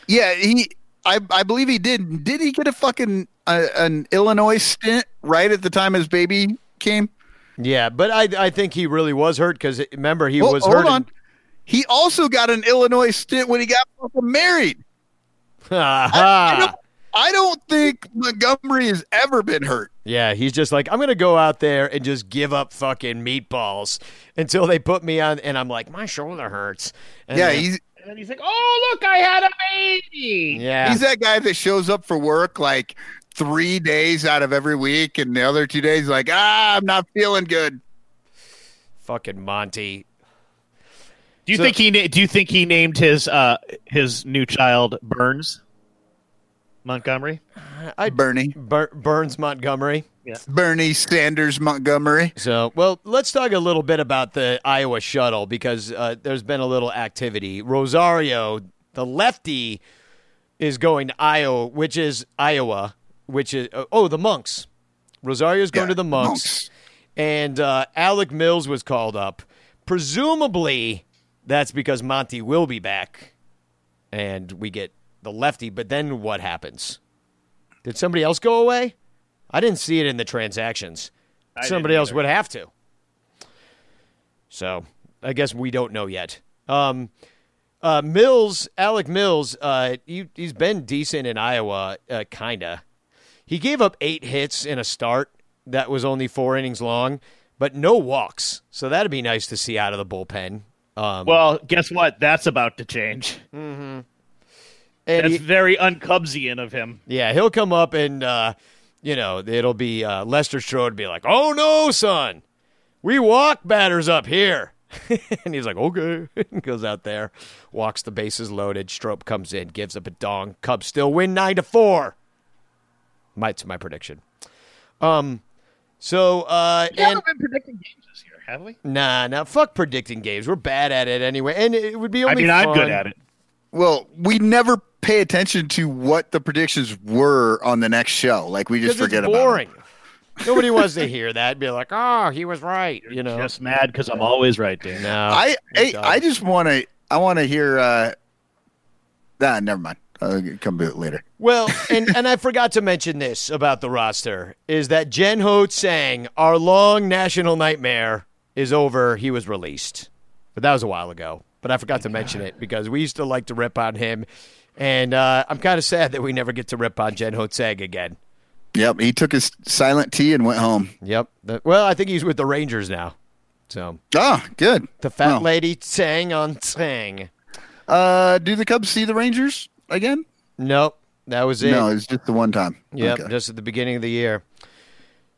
Yeah, he... I, I believe he did. Did he get a fucking uh, an Illinois stint right at the time his baby came? Yeah, but I I think he really was hurt because remember he well, was hold hurt. Hold on, he also got an Illinois stint when he got fucking married. I, I, don't, I don't think Montgomery has ever been hurt. Yeah, he's just like, I'm gonna go out there and just give up fucking meatballs until they put me on, and I'm like, my shoulder hurts. And yeah, then, he's. And he's like, oh, look, I had a baby. Yeah. He's that guy that shows up for work like three days out of every week, and the other two days like, ah, I'm not feeling good. Fucking Monty. Do you so, think he na- do you think he named his uh, his new child Burns Montgomery? I Bernie. Bur- Burns Montgomery. Yeah. Bernie Sanders Montgomery. So, well, let's talk a little bit about the Iowa shuttle because uh, there's been a little activity. Rosario, the lefty, is going to Iowa, which is Iowa, which is oh the Monks. Rosario's going yeah, to the Monks, monks. and uh, Alec Mills was called up. Presumably, That's because Monty will be back, and we get the lefty. But then what happens? Did somebody else go away? I didn't see it in the transactions. I somebody else would have to. So I guess we don't know yet. Um, uh, Mills, Alec Mills, uh, he, he's been decent in Iowa, uh, kind of. He gave up eight hits in a start that was only four innings long, but no walks. So that'd be nice to see out of the bullpen. Um, well, guess what? That's about to change. Mm-hmm. And That's he, very un-Cubsian of him. Yeah, he'll come up and, uh, you know, it'll be uh, Lester Strode be like, oh, no, son. We walk batters up here. And he's like, okay. Goes out there, walks the bases loaded. Strop comes in, gives up a dong. Cubs still win nine to four. That's my prediction. Um, so, uh, we haven't been predicting games this year, have we? Nah, nah, fuck predicting games. We're bad at it anyway. And it would be only I mean, fun. I'm good at it. Well, we never pay attention to what the predictions were on the next show. Like, we just forget about it. It's boring. Nobody wants to hear that. Be like, oh, he was right. You're you know, just mad because I'm always right, dude. No, I, I, I just want to. I want to hear. Uh, nah, never mind. I'll come to it later. Well, and, and I forgot to mention this about the roster is that Jen Hote sang "Our Long National Nightmare Is Over." He was released, but that was a while ago. But I forgot to mention it because we used to like to rip on him, and uh, I'm kind of sad that we never get to rip on Jen Hote sang again. Yep, he took his silent tea and went home. Yep. The, well, I think he's with the Rangers now. So. Ah, good. The fat wow. lady sang on sang. Uh, do the Cubs see the Rangers again? Nope, that was it. No, it's just the one time. Yep, okay. Just at the beginning of the year.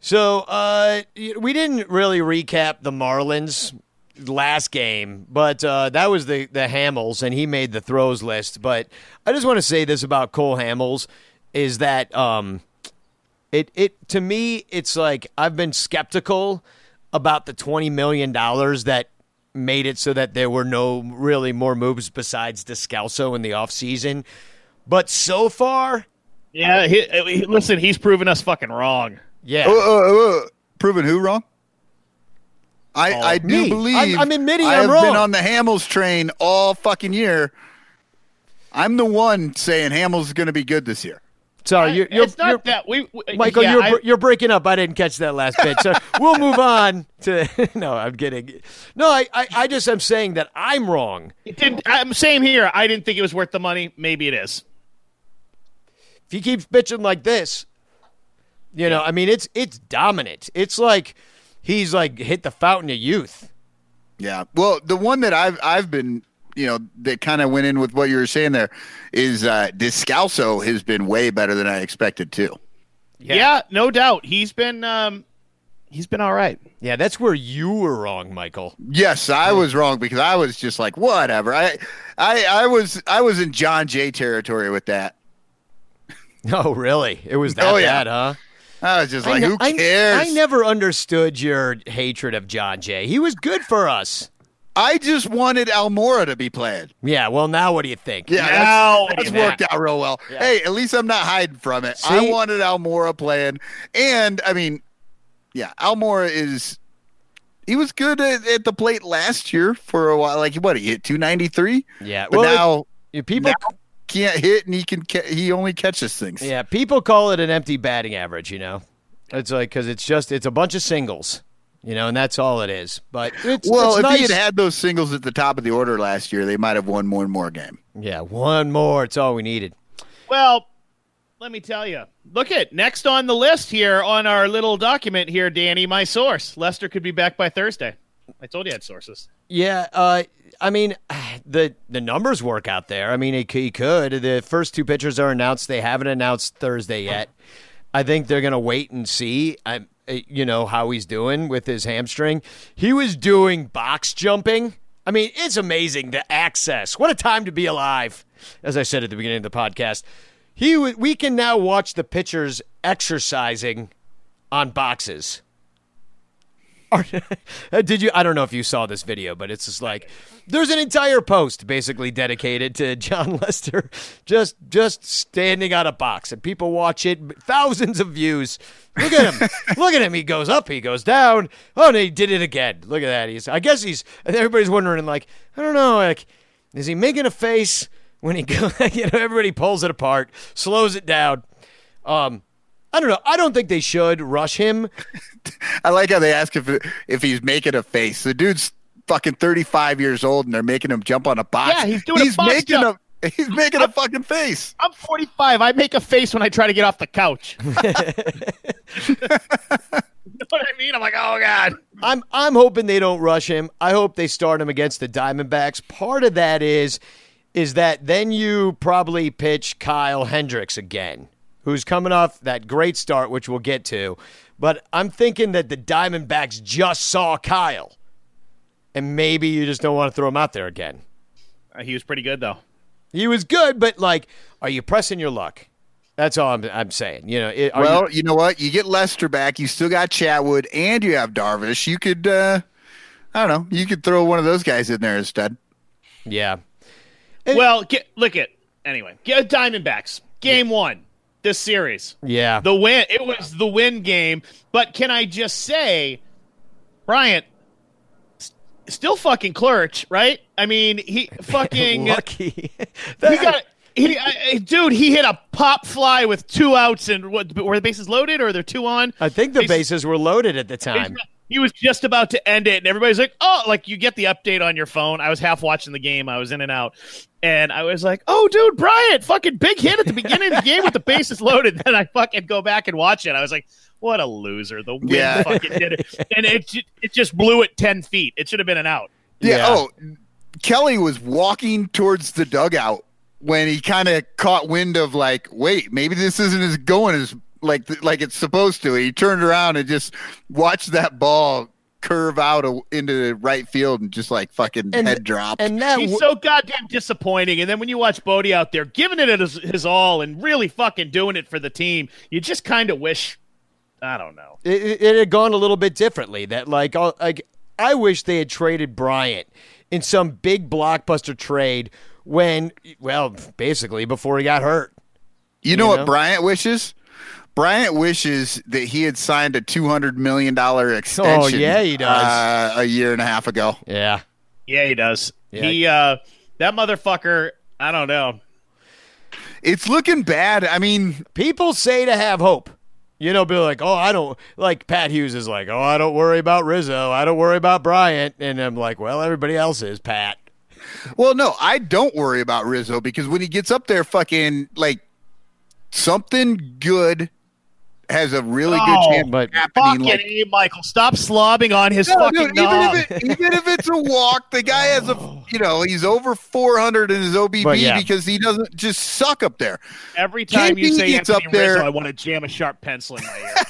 So uh, we didn't really recap the Marlins last game, but uh, that was the, the Hamels, and he made the throws list. But I just want to say this about Cole Hamels is that um, – It it to me, it's like I've been skeptical about the twenty million dollars that made it so that there were no really more moves besides Descalso in the offseason. But so far. Yeah, he, he, listen, he's proven us fucking wrong. Yeah. Uh, uh, uh, proven who wrong? I, oh, I do me. believe. I'm, I'm admitting I'm wrong. I have been on the Hamels train all fucking year. I'm the one saying Hamels is going to be good this year. Sorry, you're, you're, it's not you're, that we, we Michael. Yeah, you're I, you're breaking up. I didn't catch that last bit. So we'll move on to. No, I'm kidding. No, I, I, I just am saying that I'm wrong. It didn't. I'm same here. I didn't think it was worth the money. Maybe it is. If he keeps bitching like this, you know, I mean, it's it's dominant. It's like he's like hit the fountain of youth. Yeah. Well, the one that I've I've been. You know, that kind of went in with what you were saying there is uh, Descalso has been way better than I expected too. Yeah, yeah no doubt. He's been um, he's been all right. Yeah, that's where you were wrong, Michael. Yes, I was wrong because I was just like, whatever. I I, I was I was in John Jay territory with that. Oh, really? It was that oh, yeah. bad, huh? I was just like, I n- who cares? I, n- I never understood your hatred of John Jay. He was good for us. I just wanted Almora to be playing. Yeah, well, now what do you think? Yeah, now that's, that's worked out real well. Yeah. Hey, at least I'm not hiding from it. See? I wanted Almora playing. And, I mean, yeah, Almora is – he was good at, at the plate last year for a while. Like, what, he hit two ninety-three? Yeah. But well, now it, people now can't hit, and he can ca- he only catches things. Yeah, people call it an empty batting average, you know. It's like because it's just – it's a bunch of singles. You know, and that's all it is. But it's, well, it's if nice. He had had those singles at the top of the order last year, they might have won one more game. Yeah, one more. It's all we needed. Well, let me tell you. Look at next on the list here on our little document here, Danny. My source, Lester, could be back by Thursday. I told you I had sources. Yeah, uh, I mean, the the numbers work out there. I mean, he, he could. The first two pitchers are announced. They haven't announced Thursday yet. I think they're going to wait and see. I'm. You know, how he's doing with his hamstring. He was doing box jumping. I mean, it's amazing the access. What a time to be alive. As I said at the beginning of the podcast, he w- we can now watch the pitchers exercising on boxes. Are, did you? I don't know if you saw this video, but it's just like there's an entire post basically dedicated to John Lester just just standing on a box, and people watch it, thousands of views. Look at him! Look at him! He goes up, he goes down. Oh, and he did it again. Look at that. He's. I guess he's. Everybody's wondering, like, I don't know, like, is he making a face when he goes? You know, everybody pulls it apart, slows it down. Um. I don't know. I don't think they should rush him. I like how they ask if if he's making a face. The dude's fucking thirty-five years old, and they're making him jump on a box. Yeah, he's doing he's a box making jump. A, he's making I'm, a fucking face. I'm forty-five. I make a face when I try to get off the couch. You know what I mean? I'm like, oh, God. I'm I'm hoping they don't rush him. I hope they start him against the Diamondbacks. Part of that is, is that then you probably pitch Kyle Hendricks again, who's coming off that great start, which we'll get to. But I'm thinking that the Diamondbacks just saw Kyle, and maybe you just don't want to throw him out there again. Uh, he was pretty good, though. He was good, but, like, are you pressing your luck? That's all I'm I'm saying. You know. It, are well, you-, you know what? You get Lester back. You still got Chatwood, and you have Darvish. You could, uh, I don't know, you could throw one of those guys in there instead. Yeah. And- well, get, look at, anyway, get Diamondbacks, game yeah. one. This series. Yeah. The win. It was the win game. But can I just say, Bryant, st- still fucking clutch, right? I mean, he fucking. Lucky. he got, he, I, dude, he hit a pop fly with two outs, and what, were the bases loaded or they're two on? I think the bases, bases were loaded at the time. He was just about to end it, and everybody's like, oh, like you get the update on your phone. I was half watching the game. I was in and out. And I was like, oh, dude, Bryant, fucking big hit at the beginning of the game with the bases loaded. Then I fucking go back and watch it. I was like, what a loser. The wind yeah. fucking did it. And it it just blew it ten feet. It should have been an out. Yeah. yeah. Oh, Kelly was walking towards the dugout when he kind of caught wind of like, wait, maybe this isn't as going as like like it's supposed to. He turned around and just watched that ball curve out into the right field and just like fucking and, head dropped. And that w- he's so goddamn disappointing. And then when you watch Bote out there giving it his, his all and really fucking doing it for the team, you just kind of wish, I don't know. It, it had gone a little bit differently. That like, like I wish they had traded Bryant in some big blockbuster trade when, well, basically before he got hurt. You, you know, know what Bryant wishes? Bryant wishes that he had signed a two hundred million dollars extension. Oh, yeah, he does. Uh, a year and a half ago. Yeah. Yeah, he does. Yeah. He uh, that motherfucker, I don't know. It's looking bad. I mean, people say to have hope. You know, be like, oh, I don't – like Pat Hughes is like, oh, I don't worry about Rizzo. I don't worry about Bryant. And I'm like, well, everybody else is, Pat. Well, no, I don't worry about Rizzo because when he gets up there fucking, like, something good – has a really good oh, chance but happening. Fucking like, A, Michael, stop slobbing on his no, fucking dude, knob. Even if, it, even if it's a walk, the guy has a, you know, he's over four hundred in his O B B yeah. because he doesn't just suck up there. Every time K B you say Anthony up there, Rizzo, I want to jam a sharp pencil in my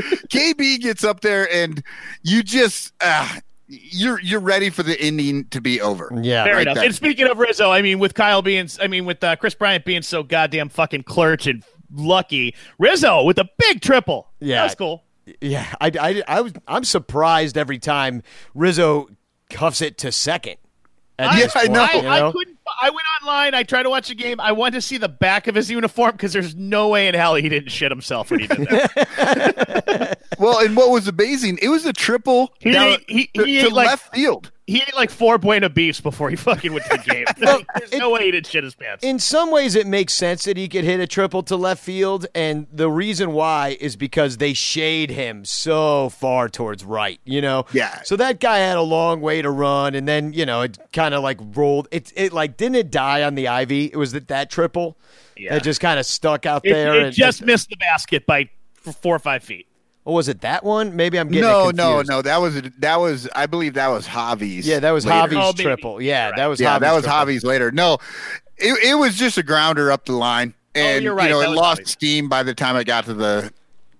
ear. K B gets up there and you just, uh, you're you're ready for the ending to be over. Yeah, fair right enough. There. And speaking of Rizzo, I mean, with Kyle being, I mean, with uh, Chris Bryant being so goddamn fucking clutch and lucky, Rizzo with a big triple. Yeah, that's cool. Yeah, I, I, I was, I'm surprised every time Rizzo cuffs it to second. I, I know. I, you know? I couldn't. I went online. I tried to watch the game. I wanted to see the back of his uniform because there's no way in hell he didn't shit himself when he did that. Well, and what was amazing, it was a triple he, down he, he, to, he to like, left field. He ate like four Buena Beefs before he fucking went to the game. Well, there's it, no way he didn't shit his pants. In some ways, it makes sense that he could hit a triple to left field, and the reason why is because they shade him so far towards right, you know? Yeah. So that guy had a long way to run, and then, you know, it kind of like rolled. It, it like didn't it die on the ivy? It was that, that triple yeah. that just kind of stuck out it, there. It and, just and, missed the basket by four or five feet. Or was it that one? Maybe I'm getting no, it confused. No, no, no. That was that was. I believe that was Javi's. Yeah, that was later. Javi's oh, triple. Yeah, right. that was. Yeah, Javi's that was triple. Javi's later. No, it it was just a grounder up the line, and oh, you're right. you know that it lost Javi's. steam by the time it got to the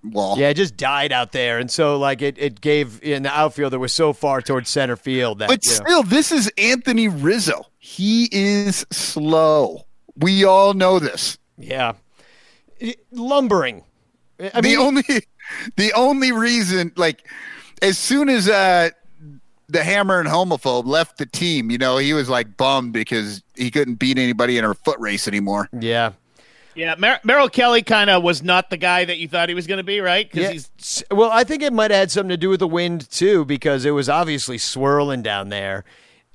wall. Yeah, it just died out there, and so like it, it gave in the outfield that was so far towards center field. That, but still, know. This is Anthony Rizzo. He is slow. We all know this. Yeah, it, lumbering. I the mean, only. The only reason, like, as soon as uh, the hammer and homophobe left the team, you know, he was like bummed because he couldn't beat anybody in her foot race anymore. Yeah. Yeah, Mer- Merrill Kelly kind of was not the guy that you thought he was going to be, right? Yeah. He's- well, I think it might have had something to do with the wind, too, because it was obviously swirling down there.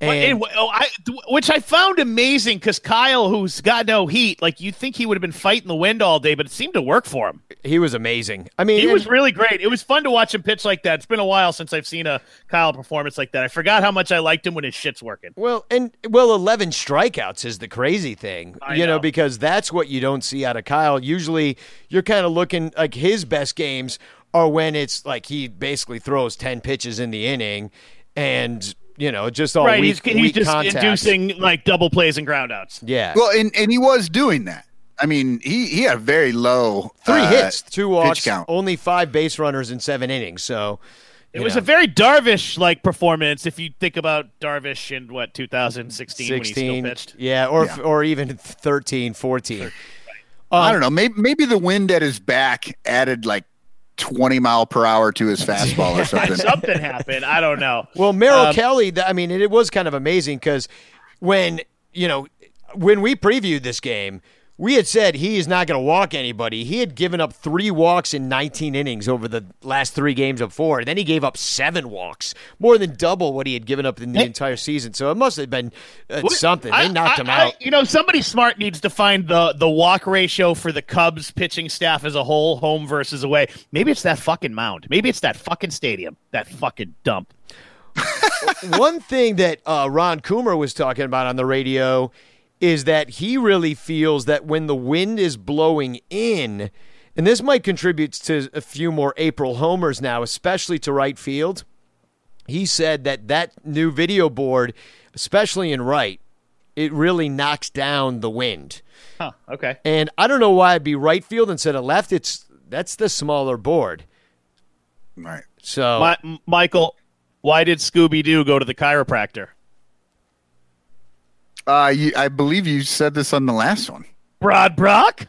And- well, it, oh, I, which I found amazing because Kyle, who's got no heat, like you'd think he would have been fighting the wind all day, but it seemed to work for him. He was amazing. I mean, He and- was really great. It was fun to watch him pitch like that. It's been a while since I've seen a Kyle performance like that. I forgot how much I liked him when his shit's working. Well, and well, eleven strikeouts is the crazy thing, I you know. know, because that's what you don't see out of Kyle. Usually you're kind of looking like his best games are when it's like he basically throws ten pitches in the inning and – You know, just all right, weak, he's, he's weak just contacts. Inducing, like, double plays and groundouts. Yeah. Well, and, and he was doing that. I mean, he, he had a very low Three uh, hits, two walks, only five base runners in seven innings. So It was know. a very Darvish-like performance if you think about Darvish in, what, two thousand sixteen sixteen, when he still pitched? Yeah, or yeah. or even thirteen, fourteen Right. Um, I don't know. Maybe, maybe the wind at his back added, like, twenty mile per hour to his fastball or something. Something happened. I don't know. Well, Merrill um, Kelly, I mean, it was kind of amazing because when, you know, when we previewed this game, we had said he is not going to walk anybody. He had given up three walks in nineteen innings over the last three games of four. Then he gave up seven walks, more than double what he had given up in the hey, entire season. So it must have been uh, what, something. They knocked I, him I, out. I, you know, somebody smart needs to find the, the walk ratio for the Cubs pitching staff as a whole, home versus away. Maybe it's that fucking mound. Maybe it's that fucking stadium, that fucking dump. One thing that uh, Ron Coomer was talking about on the radio is that he really feels that when the wind is blowing in, and this might contribute to a few more April homers now, especially to right field, he said that that new video board, especially in right, it really knocks down the wind. Huh, okay. And I don't know why it'd be right field instead of left. It's that's the smaller board. Right. So, My, Michael, why did Scooby-Doo go to the chiropractor? Uh, you, I believe you said this on the last one. Brad Brock?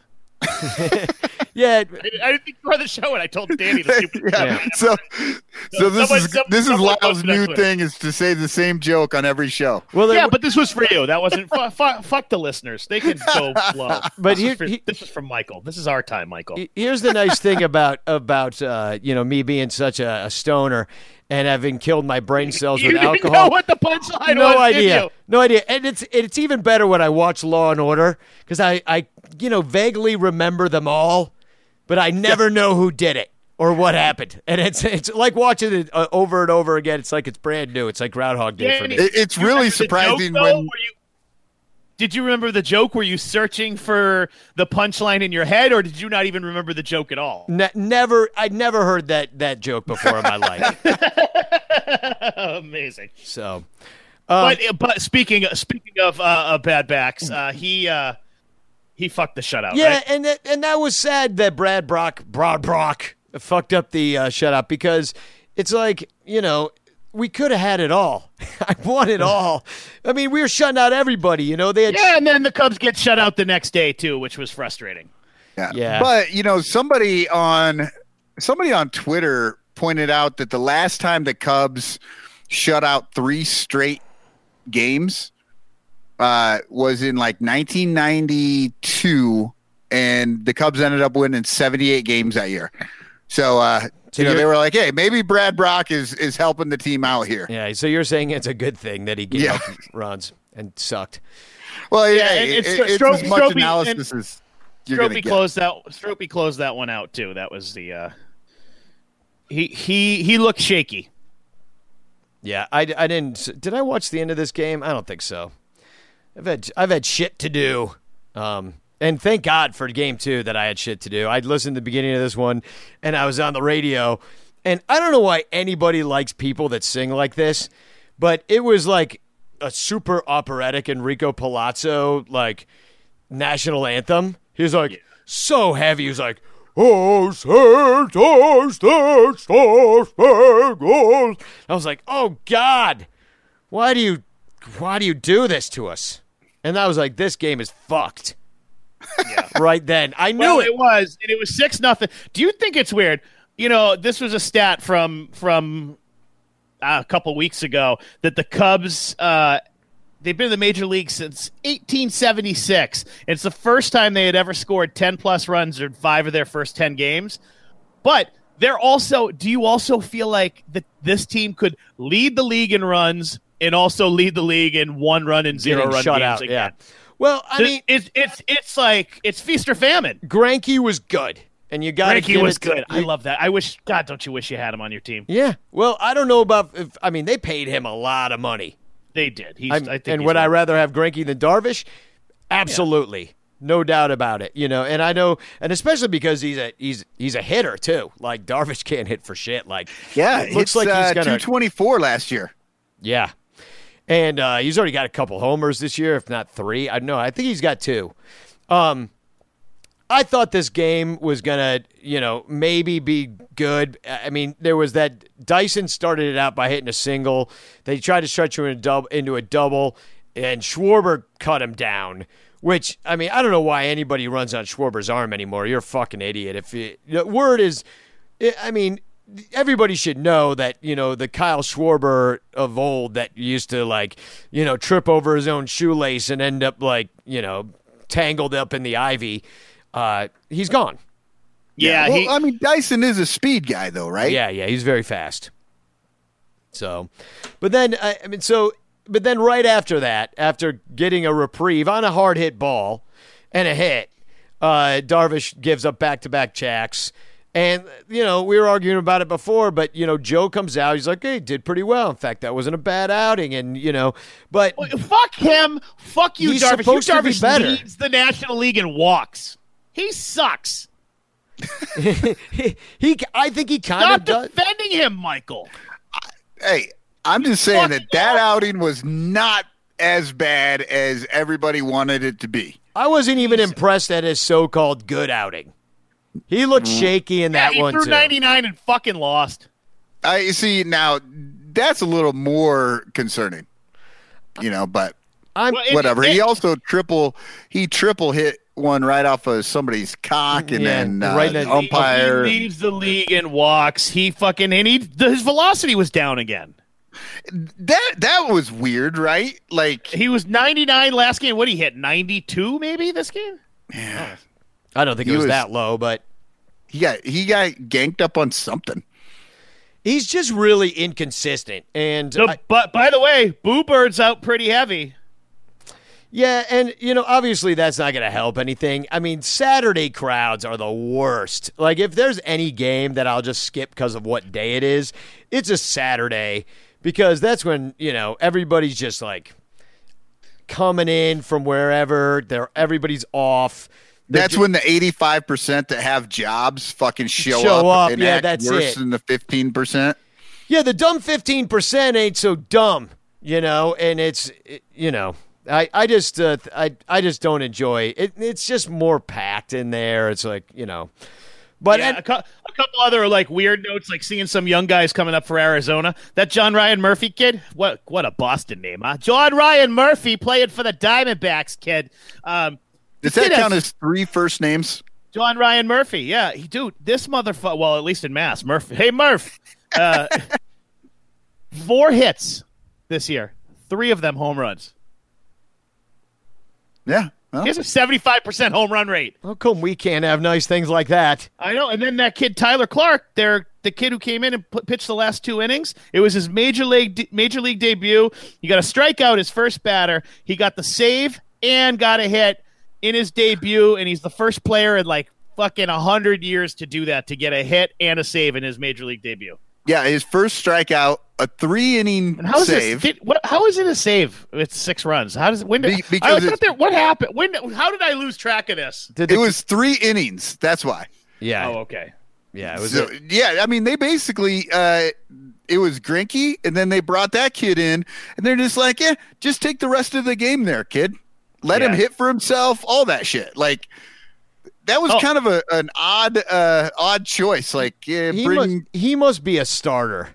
Yeah. I, I didn't think you were on the show, and I told Danny to see what yeah. yeah. So, so, so this someone, is some, this is Lyle's new thing is to say the same joke on every show. Well, yeah, it, but this was for you. That wasn't f- f- fuck the listeners. They can go low. But this, here, is for, he, this is from Michael. This is our time, Michael. Here's the nice thing about about uh, you know me being such a, a stoner. And having killed my brain cells you with alcohol. You didn't know what the punchline no was, idea. Did you? No idea. And it's it's even better when I watch Law and Order because I, I you know vaguely remember them all, but I never know who did it or what happened. And it's it's like watching it uh, over and over again. It's like it's brand new. It's like Groundhog Day yeah, for me. It, it's you really surprising joke, when. Though, you, did you remember the joke? Were you searching for the punchline in your head, or did you not even remember the joke at all? Ne- never. I'd never heard that that joke before in my life. Amazing. So, uh, but but speaking speaking of uh, of bad backs, uh, he uh, he fucked the shutout. Yeah, right? and that, and that was sad that Brad Brock Brad Brock fucked up the uh, shutout because it's like you know we could have had it all. I want it all. I mean, we were shutting out everybody. You know they had yeah, and then the Cubs get shut out the next day too, which was frustrating. Yeah, yeah. But you know somebody on somebody on Twitter pointed out that the last time the Cubs shut out three straight games uh, was in like nineteen ninety-two, and the Cubs ended up winning seventy-eight games that year. So, uh, so you know, they were like, hey, maybe Brad Brock is is helping the team out here. Yeah, so you're saying it's a good thing that he gave yeah. up runs and sucked. Well, yeah, yeah it, it's, it, it's Stro- as much Stropey, analysis as you're going to get. Closed that, Stropey closed that one out, too. That was the uh... – He he he looked shaky. Yeah, I, I didn't. Did I watch the end of this game? I don't think so. I've had I've had shit to do, um, and thank God for game two that I had shit to do. I'd listened to the beginning of this one, and I was on the radio, and I don't know why anybody likes people that sing like this, but it was like a super operatic Enrico Palazzo like national anthem. He was like yeah. so heavy. He was like. Oh, six, six, six, six, bagels. I was like, oh God, why do you why do you do this to us? And I was like, this game is fucked. Yeah. Right then. I knew well, it. it was, and it was six nothing. Do you think it's weird? You know, this was a stat from from uh, a couple weeks ago that the Cubs, uh, they've been in the major league since eighteen seventy-six. It's the first time they had ever scored ten plus runs in five of their first ten games. But they're also, do you also feel like that this team could lead the league in runs and also lead the league in one run and zero run shut games out, again? Yeah. Well, I so mean, it's it's it's like it's feast or famine. Granke was good, and you got Granke was good. I love that. I wish, God, don't you wish you had him on your team? Yeah. Well, I don't know about if I mean they paid him a lot of money. They did. He's, I think and he's would right. I rather have Granke than Darvish? Absolutely. Yeah. No doubt about it, you know, and I know, and especially because he's a he's he's a hitter too. Like Darvish can't hit for shit. Like yeah, it looks it's, like he's got uh, two twenty-four last year. Yeah, and uh, he's already got a couple homers this year, if not three. I know, I think he's got two. Um, I thought this game was gonna, you know, maybe be good. I mean, there was that Dyson started it out by hitting a single. They tried to stretch him in a dub, into a double, and Schwarber cut him down. Which, I mean, I don't know why anybody runs on Schwarber's arm anymore. You're a fucking idiot. If you, the word is, I mean, everybody should know that, you know, the Kyle Schwarber of old that used to, like, you know, trip over his own shoelace and end up, like, you know, tangled up in the ivy, uh, he's gone. Yeah. yeah well, he, I mean, Dyson is a speed guy, though, right? Yeah, yeah. He's very fast. So, but then, I, I mean, so. But then right after that, after getting a reprieve on a hard hit ball and a hit, uh, Darvish gives up back-to-back jacks. And, you know, we were arguing about it before, but, you know, Joe comes out. He's like, hey, did pretty well. In fact, that wasn't a bad outing. And, you know, but. Well, fuck him. Fuck you, he's Darvish. Supposed you, Darvish, to be better. Leads the National League in walks. He sucks. he, he, I think he kind of does. Stop defending him, Michael. I, hey. I'm just saying that that outing was not as bad as everybody wanted it to be. I wasn't even impressed at his so-called good outing. He looked shaky in that yeah, one, too. He threw ninety-nine and fucking lost. I see, now, that's a little more concerning, you know, but I'm, whatever. It, it, he also triple he triple hit one right off of somebody's cock and yeah, then uh, right the umpire. He leaves the league and walks. He fucking – and he, his velocity was down again. That that was weird, right? Like he was ninety-nine last game. What did he hit? ninety-two maybe this game? Yeah. I don't think he it was, was that low, but he got he got ganked up on something. He's just really inconsistent. And so, I, but by the way, Boo Bird's out pretty heavy. Yeah, and you know, obviously that's not going to help anything. I mean, Saturday crowds are the worst. Like if there's any game that I'll just skip because of what day it is, it's a Saturday. Because that's when, you know, everybody's just, like, coming in from wherever. They're, everybody's off. They're that's ju- when the eighty-five percent that have jobs fucking show, show up, up and yeah, act that's worse it. Than the fifteen percent. Yeah, the dumb fifteen percent ain't so dumb, you know. And it's, it, you know, I, I just uh, I I just don't enjoy it. It's just more packed in there. It's like, you know. But yeah, and, a, cu- a couple other like weird notes, like seeing some young guys coming up for Arizona. That John Ryan Murphy kid, what what a Boston name, huh? John Ryan Murphy playing for the Diamondbacks, kid. Um, Does that count as three first names? John Ryan Murphy, yeah, he, dude, this motherfucker. Well, at least in mass, Murphy. Hey, Murph, uh, four hits this year, three of them home runs. Yeah. Well, he has a seventy-five percent home run rate. How come we can't have nice things like that? I know. And then that kid, Tyler Clark, there, the kid who came in and p- pitched the last two innings, it was his major league de- major league debut. He got a strikeout, his first batter. He got the save and got a hit in his debut, and he's the first player in like fucking one hundred years to do that, to get a hit and a save in his major league debut. Yeah, his first strikeout, a three-inning save. Did, what, how is it a save with six runs? How does when? Did, Be, I thought there, what happened? When? How did I lose track of this? Did it the, was three innings. That's why. Yeah. Oh, okay. Yeah. It was. So, it. Yeah. I mean, they basically uh, it was Grinke, and then they brought that kid in, and they're just like, yeah, just take the rest of the game there, kid. Let yeah. him hit for himself. All that shit. Like that was oh. kind of a, an odd uh, odd choice. Like yeah, he bring, must he must be a starter.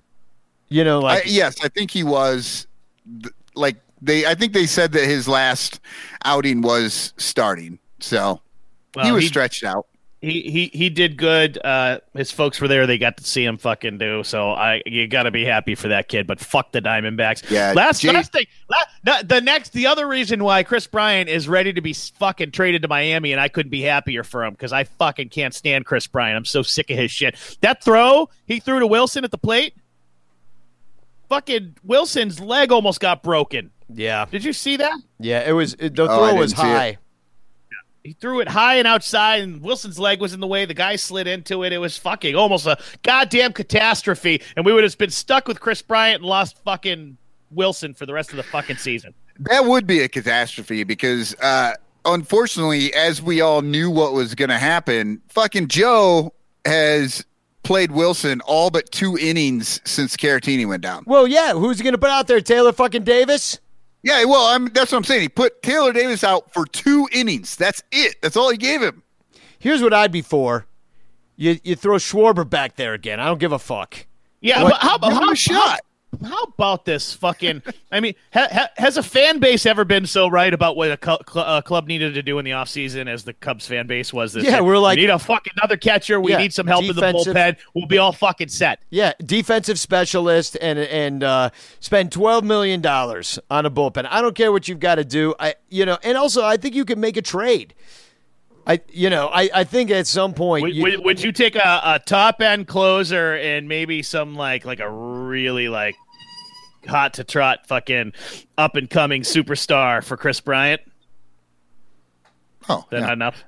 You know, like I, yes, I think he was. Like they, I think they said that his last outing was starting, so well, he was he, stretched out. He he he did good. Uh, his folks were there. They got to see him fucking do. So I you got to be happy for that kid. But fuck the Diamondbacks. Yeah. Last G- last thing. Last, the next the other reason why Chris Bryant is ready to be fucking traded to Miami, and I couldn't be happier for him because I fucking can't stand Chris Bryant. I'm so sick of his shit. That throw he threw to Wilson at the plate. Fucking Wilson's leg almost got broken. Yeah. Did you see that? Yeah. It was it, the oh, throw was high. He threw it high and outside, and Wilson's leg was in the way. The guy slid into it. It was fucking almost a goddamn catastrophe, and we would have been stuck with Chris Bryant and lost fucking Wilson for the rest of the fucking season. That would be a catastrophe because, uh, unfortunately, as we all knew what was going to happen, fucking Joe has played Wilson all but two innings since Caratini went down. Well, yeah, who's going to put out there, Taylor fucking Davis? Yeah, well, I'm, that's what I'm saying. He put Taylor Davis out for two innings. That's it. That's all he gave him. Here's what I'd be for. You you throw Schwarber back there again. I don't give a fuck. Yeah, what, but how about how, shot? How, how about this fucking – I mean, ha, ha, has a fan base ever been so right about what a cl- cl- uh, club needed to do in the offseason as the Cubs fan base was this yeah, year? Yeah, we're like – we need a fucking another catcher. We yeah, need some help in the bullpen. We'll be all fucking set. Yeah, defensive specialist and and uh, spend twelve million dollars on a bullpen. I don't care what you've got to do. I you know, and also I think you can make a trade. I you know I, I think at some point would you, would, would you take a, a top end closer and maybe some like like a really like hot to trot fucking up and coming superstar for Chris Bryant? Oh, that yeah. enough?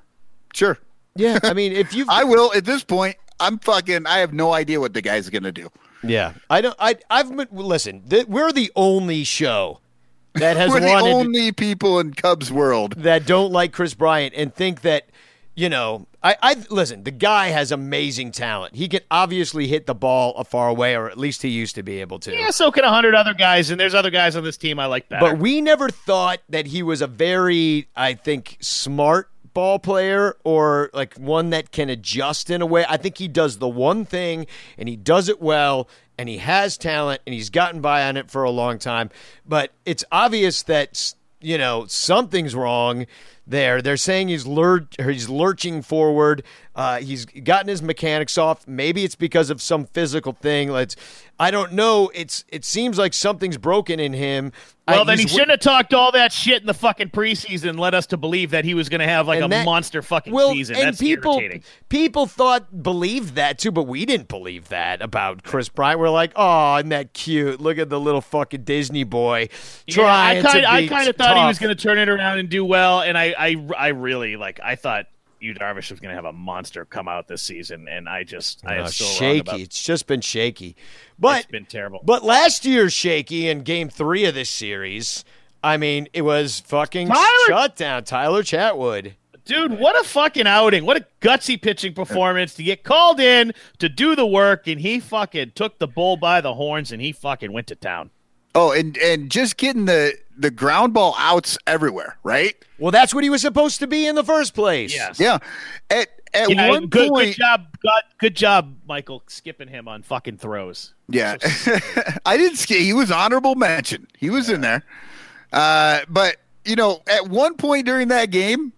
Sure. Yeah, I mean if you, I will at this point. I'm fucking. I have no idea what the guy's gonna do. Yeah, I don't. I I've been, listen. Th- we're the only show. That has We're the wanted, only people in Cubs world that don't like Chris Bryant and think that, you know, I, I listen, the guy has amazing talent. He can obviously hit the ball a far away, or at least he used to be able to. Yeah, so can a hundred other guys, and there's other guys on this team I like better. But we never thought that he was a very, I think, smart ball player or like one that can adjust in a way. I think he does the one thing, and he does it well. And he has talent, and he's gotten by on it for a long time. But it's obvious that, you know, something's wrong there. They're saying he's lur- he's lurching forward. Uh, he's gotten his mechanics off. Maybe it's because of some physical thing. Let's, I don't know. It's It seems like something's broken in him. Well, I, then he shouldn't have talked all that shit in the fucking preseason, led us to believe that he was going to have like a that, monster fucking well, season. And That's people, irritating. People thought, believed that too, but we didn't believe that about Chris Bryant. We're like, oh, isn't that cute? Look at the little fucking Disney boy trying yeah, I kinda, to be I kind of thought he was going to turn it around and do well, and I, I, I really, like, I thought Yu Darvish was going to have a monster come out this season, and I just, I oh, am so shaky. About- it's just been shaky, but it's been terrible. But last year's shaky in Game Three of this series, I mean, it was fucking Tyler- shut down. Tyler Chatwood, dude, what a fucking outing! What a gutsy pitching performance to get called in to do the work, and he fucking took the bull by the horns, and he fucking went to town. Oh, and and just getting the. The ground ball outs everywhere, right? Well, that's what he was supposed to be in the first place. Yes. Yeah. At at yeah, one good, point, good job, God, good job, Michael, skipping him on fucking throws. Yeah, so I didn't skip. He was honorable mention. He was yeah. in there, uh, but you know, at one point during that game,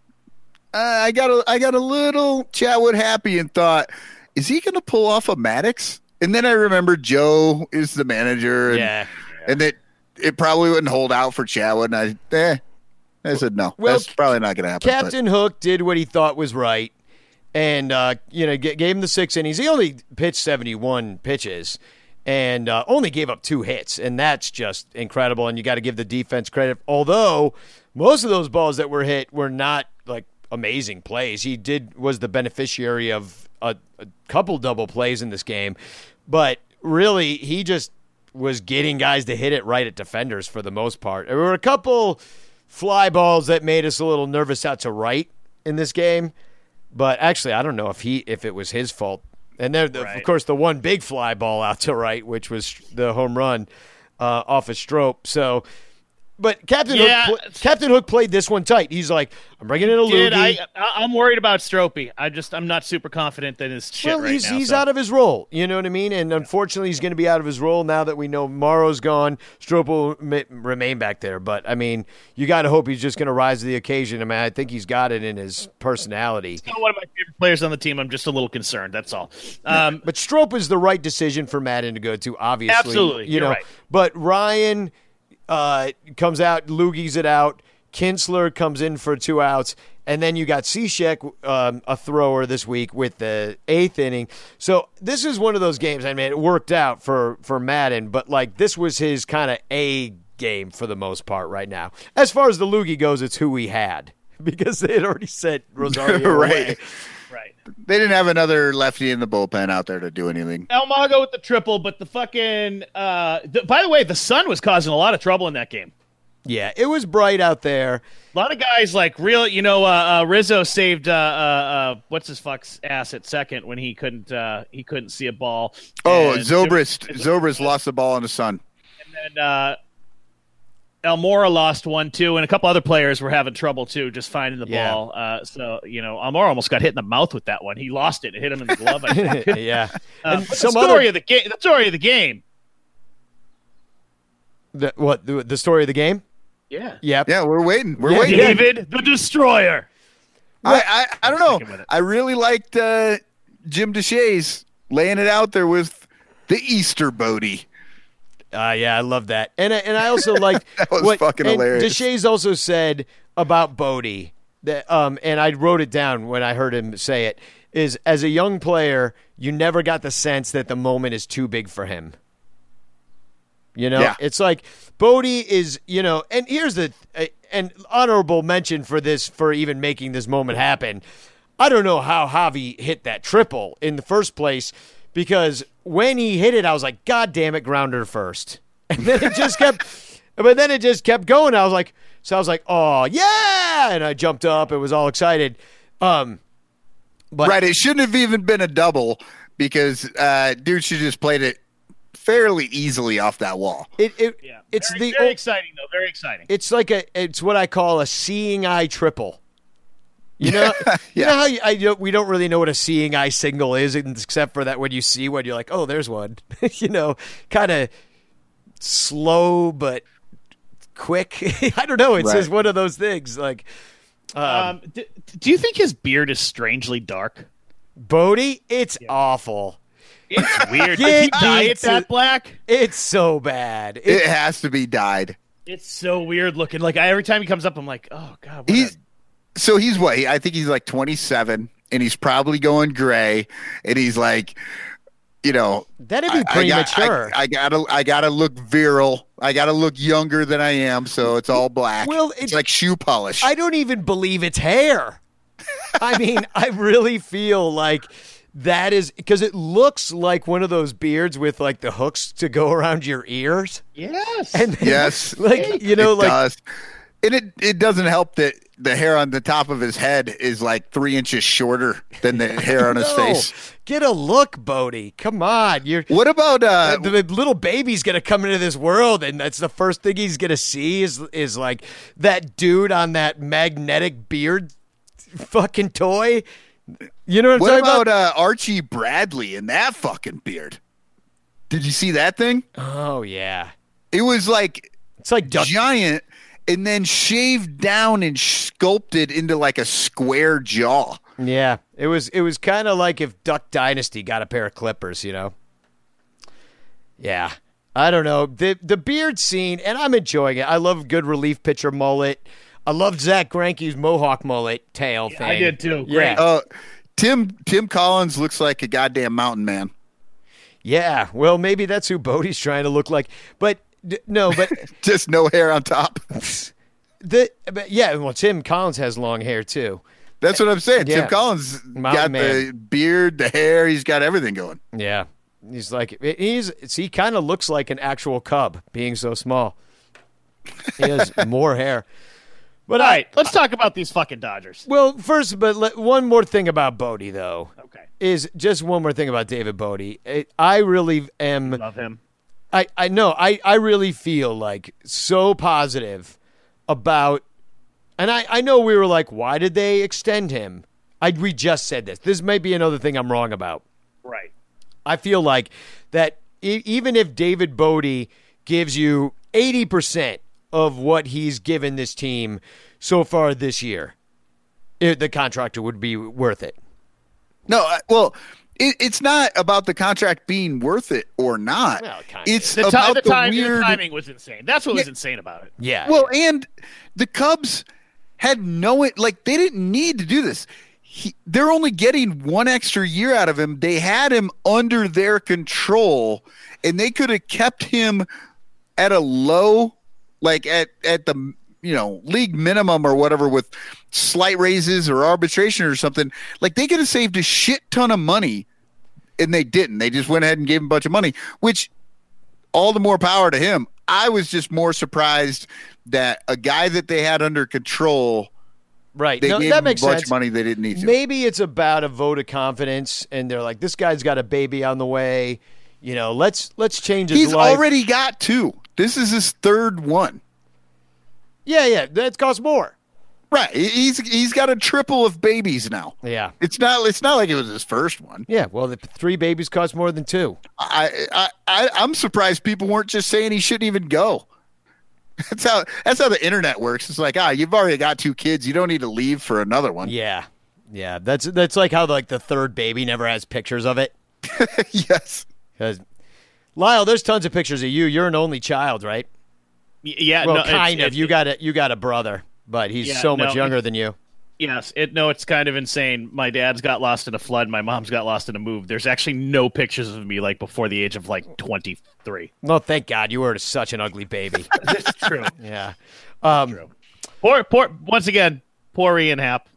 uh, I got a I got a little Chatwood happy and thought, is he going to pull off a Maddox? And then I remembered Joe is the manager, and yeah. Yeah. and that. It probably wouldn't hold out for Chatwood, and I, eh, I said no. Well, that's probably not going to happen. Captain but. Hook did what he thought was right, and uh, you know, g- gave him the six innings. He only pitched seventy-one pitches, and uh, only gave up two hits, and that's just incredible. And you got to give the defense credit, although most of those balls that were hit were not like amazing plays. He did was the beneficiary of a, a couple double plays in this game, but really he just. Was getting guys to hit it right at defenders for the most part. There were a couple fly balls that made us a little nervous out to right in this game, but actually I don't know if he if it was his fault. And there, the, right. of course, the one big fly ball out to right, which was the home run uh, off of Strop. So But Captain yeah. Hook, Captain Hook played this one tight. He's like, I'm bringing in a Dude, loogie. I, I, I'm worried about Stropy. I just, I'm not super confident that his shit well, right he's, now. He's so. out of his role. You know what I mean? And unfortunately, he's going to be out of his role now that we know Morrow's gone. Stropy will m- remain back there. But I mean, you got to hope he's just going to rise to the occasion. I mean, I think he's got it in his personality. He's one of my favorite players on the team. I'm just a little concerned. That's all. Um, yeah, but Strop is the right decision for Madden to go to, obviously. Absolutely. You You're know, right. But Ryan uh, comes out, loogies it out. Kinsler comes in for two outs. And then you got Cishek, um, a thrower this week with the eighth inning. So this is one of those games. I mean, it worked out for, for Madden, but like this was his kind of A game for the most part right now. As far as the loogie goes, it's who he had because they had already said Rosario. Right. Away. Right. They didn't have another lefty in the bullpen out there to do anything. Almago with the triple, but the fucking uh, – by the way, the sun was causing a lot of trouble in that game. Yeah, it was bright out there. A lot of guys like real, you know, uh, uh, Rizzo saved uh, uh, what's his fuck's ass at second when he couldn't uh, he couldn't see a ball. Oh, and Zobrist was, Zobrist lost the ball in the sun. And then uh, Almora lost one too, and a couple other players were having trouble too, just finding the yeah. ball. Uh, so you know, Almora almost got hit in the mouth with that one. He lost it. It hit him in the glove. I think. yeah. Um, and some the story other... of the game. The story of the game. The, what the, the story of the game? Yeah. Yep. Yeah, we're waiting. We're yeah, waiting. David the Destroyer. I, I, I don't know. I really liked uh, Jim Deshays laying it out there with the Easter Bodie. Uh, yeah, I love that. And, and I also liked – That was what, fucking hilarious. Deshays also said about Bodie, that, um, and I wrote it down when I heard him say it, is as a young player, you never got the sense that the moment is too big for him. You know, yeah. It's like Bote is, you know, and here's the uh, an honorable mention for this, for even making this moment happen. I don't know how Javi hit that triple in the first place, because when he hit it, I was like, God damn it, grounder first. And then it just kept, but then it just kept going. I was like, so I was like, oh, yeah. And I jumped up. It was all excited. Um, but right. It shouldn't have even been a double because uh, dude should have just played it fairly easily off that wall. It, it yeah. It's very, the very oh, exciting though. Very exciting. It's like a. It's what I call a seeing eye triple. You know. yeah. You know how you, I don't, we don't really know what a seeing eye single is, except for that when you see one, you're like, oh, there's one. you know, kind of slow but quick. I don't know. It's right. just one of those things. Like, um, um do, do you think his beard is strangely dark, Bodie? It's yeah. awful. It's weird. Did he dye it that black? It's so bad. It's, it has to be dyed. It's so weird looking. Like I, every time he comes up, I'm like, oh god. What he's a... so he's what? I think he's like twenty-seven, and he's probably going gray. And he's like, you know, that'd be premature. I, I, I gotta, I gotta look virile. I gotta look younger than I am. So it's all black. Well, it's, it's like shoe polish. I don't even believe it's hair. I mean, I really feel like. That is because it looks like one of those beards with like the hooks to go around your ears. Yes. And then, yes. Like, you know, it like. Does. And it, it doesn't help that the hair on the top of his head is like three inches shorter than the hair on no. his face. Get a look, Bodie. Come on. You're, what about. Uh, the, the little baby's going to come into this world, and that's the first thing he's going to see is is like that dude on that magnetic beard fucking toy. You know what I'm what talking about? What about uh, Archie Bradley and that fucking beard? Did you see that thing? Oh, yeah. It was like it's like duck- giant and then shaved down and sculpted into like a square jaw. Yeah, it was it was kind of like if Duck Dynasty got a pair of clippers, you know? Yeah, I don't know. The, the beard scene, and I'm enjoying it. I love good relief pitcher mullet. I loved Zack Granke's mohawk mullet tail yeah, thing. I did too. Great. Yeah. Uh, Tim Tim Collins looks like a goddamn mountain man. Yeah. Well, maybe that's who Bodie's trying to look like. But d- no, but just no hair on top. the but yeah, well, Tim Collins has long hair too. That's what I'm saying. Yeah. Tim Collins mountain got man. The beard, the hair. He's got everything going. Yeah. He's like he's he kind of looks like an actual cub, being so small. He has more hair. But all right, I, let's talk about these fucking Dodgers. Well, first, but let, one more thing about Bote, though. Okay. Is just one more thing about David Bote. I, I really am. Love him. I, I know. I, I really feel like so positive about, and I, I know we were like, why did they extend him? I we just said this. This may be another thing I'm wrong about. Right. I feel like that e- even if David Bote gives you eighty percent of what he's given this team so far this year, it, the contractor would be worth it. No, I, well, it, it's not about the contract being worth it or not. Well, it's the t- about the, the, time, weird... the timing was insane. That's what yeah. was insane about it. Yeah. Well, yeah. and the Cubs had no it like they didn't need to do this. He, they're only getting one extra year out of him. They had him under their control, and they could have kept him at a low, like at, at the you know league minimum or whatever, with slight raises or arbitration or something. Like they could have saved a shit ton of money, and they didn't. They just went ahead and gave him a bunch of money, which all the more power to him. I was just more surprised that a guy that they had under control. Right. They no, gave that makes much sense. Money they didn't need to. Maybe it's about a vote of confidence, and they're like, this guy's got a baby on the way. You know, let's let's change his He's life. He's already got two. This is his third one. Yeah, yeah. That costs more. Right. He's he's got a triple of babies now. Yeah. It's not it's not like it was his first one. Yeah, well, the three babies cost more than two. I I, I I'm surprised people weren't just saying he shouldn't even go. That's how that's how the internet works. It's like, ah, you've already got two kids. You don't need to leave for another one. Yeah. Yeah. That's that's like how like the third baby never has pictures of it. Yes. Because Lyle, there's tons of pictures of you. You're an only child, right? Yeah. Well, no, kind it's, of. It's, you got a you got a brother, but he's yeah, so much no, younger than you. Yes. It no, it's kind of insane. My dad's got lost in a flood. My mom's got lost in a move. There's actually no pictures of me like before the age of like twenty-three. Well, thank God you were such an ugly baby. That's true. Yeah. Um, true. Poor, poor, once again, poor Ian Happ.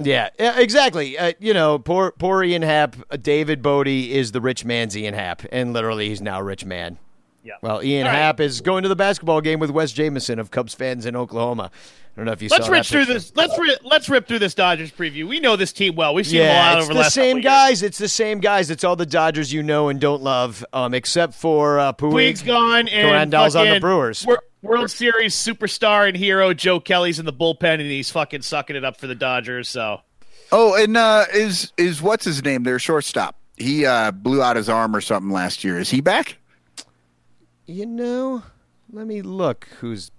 Yeah, exactly. Uh, you know, poor, poor Ian Happ. Uh, David Bote is the rich man's Ian Happ. And literally he's now a rich man. Yeah. Well, Ian All Happ right. is going to the basketball game with Wes Jameson of Cubs fans in Oklahoma. I don't know if you let's saw rip that through this. Let's ri- let's rip through this Dodgers preview. We know this team well. We've seen yeah, them a lot over the last couple years. It's the same guys. It's the same guys. It's all the Dodgers you know and don't love, um, except for uh, Puig. Puig's gone, and Grandal's on the Brewers. World, World Series superstar and hero Joe Kelly's in the bullpen, and he's fucking sucking it up for the Dodgers. So, oh, and uh, is is what's his name? Their shortstop. He uh, blew out his arm or something last year. Is he back? You know, let me look. Who's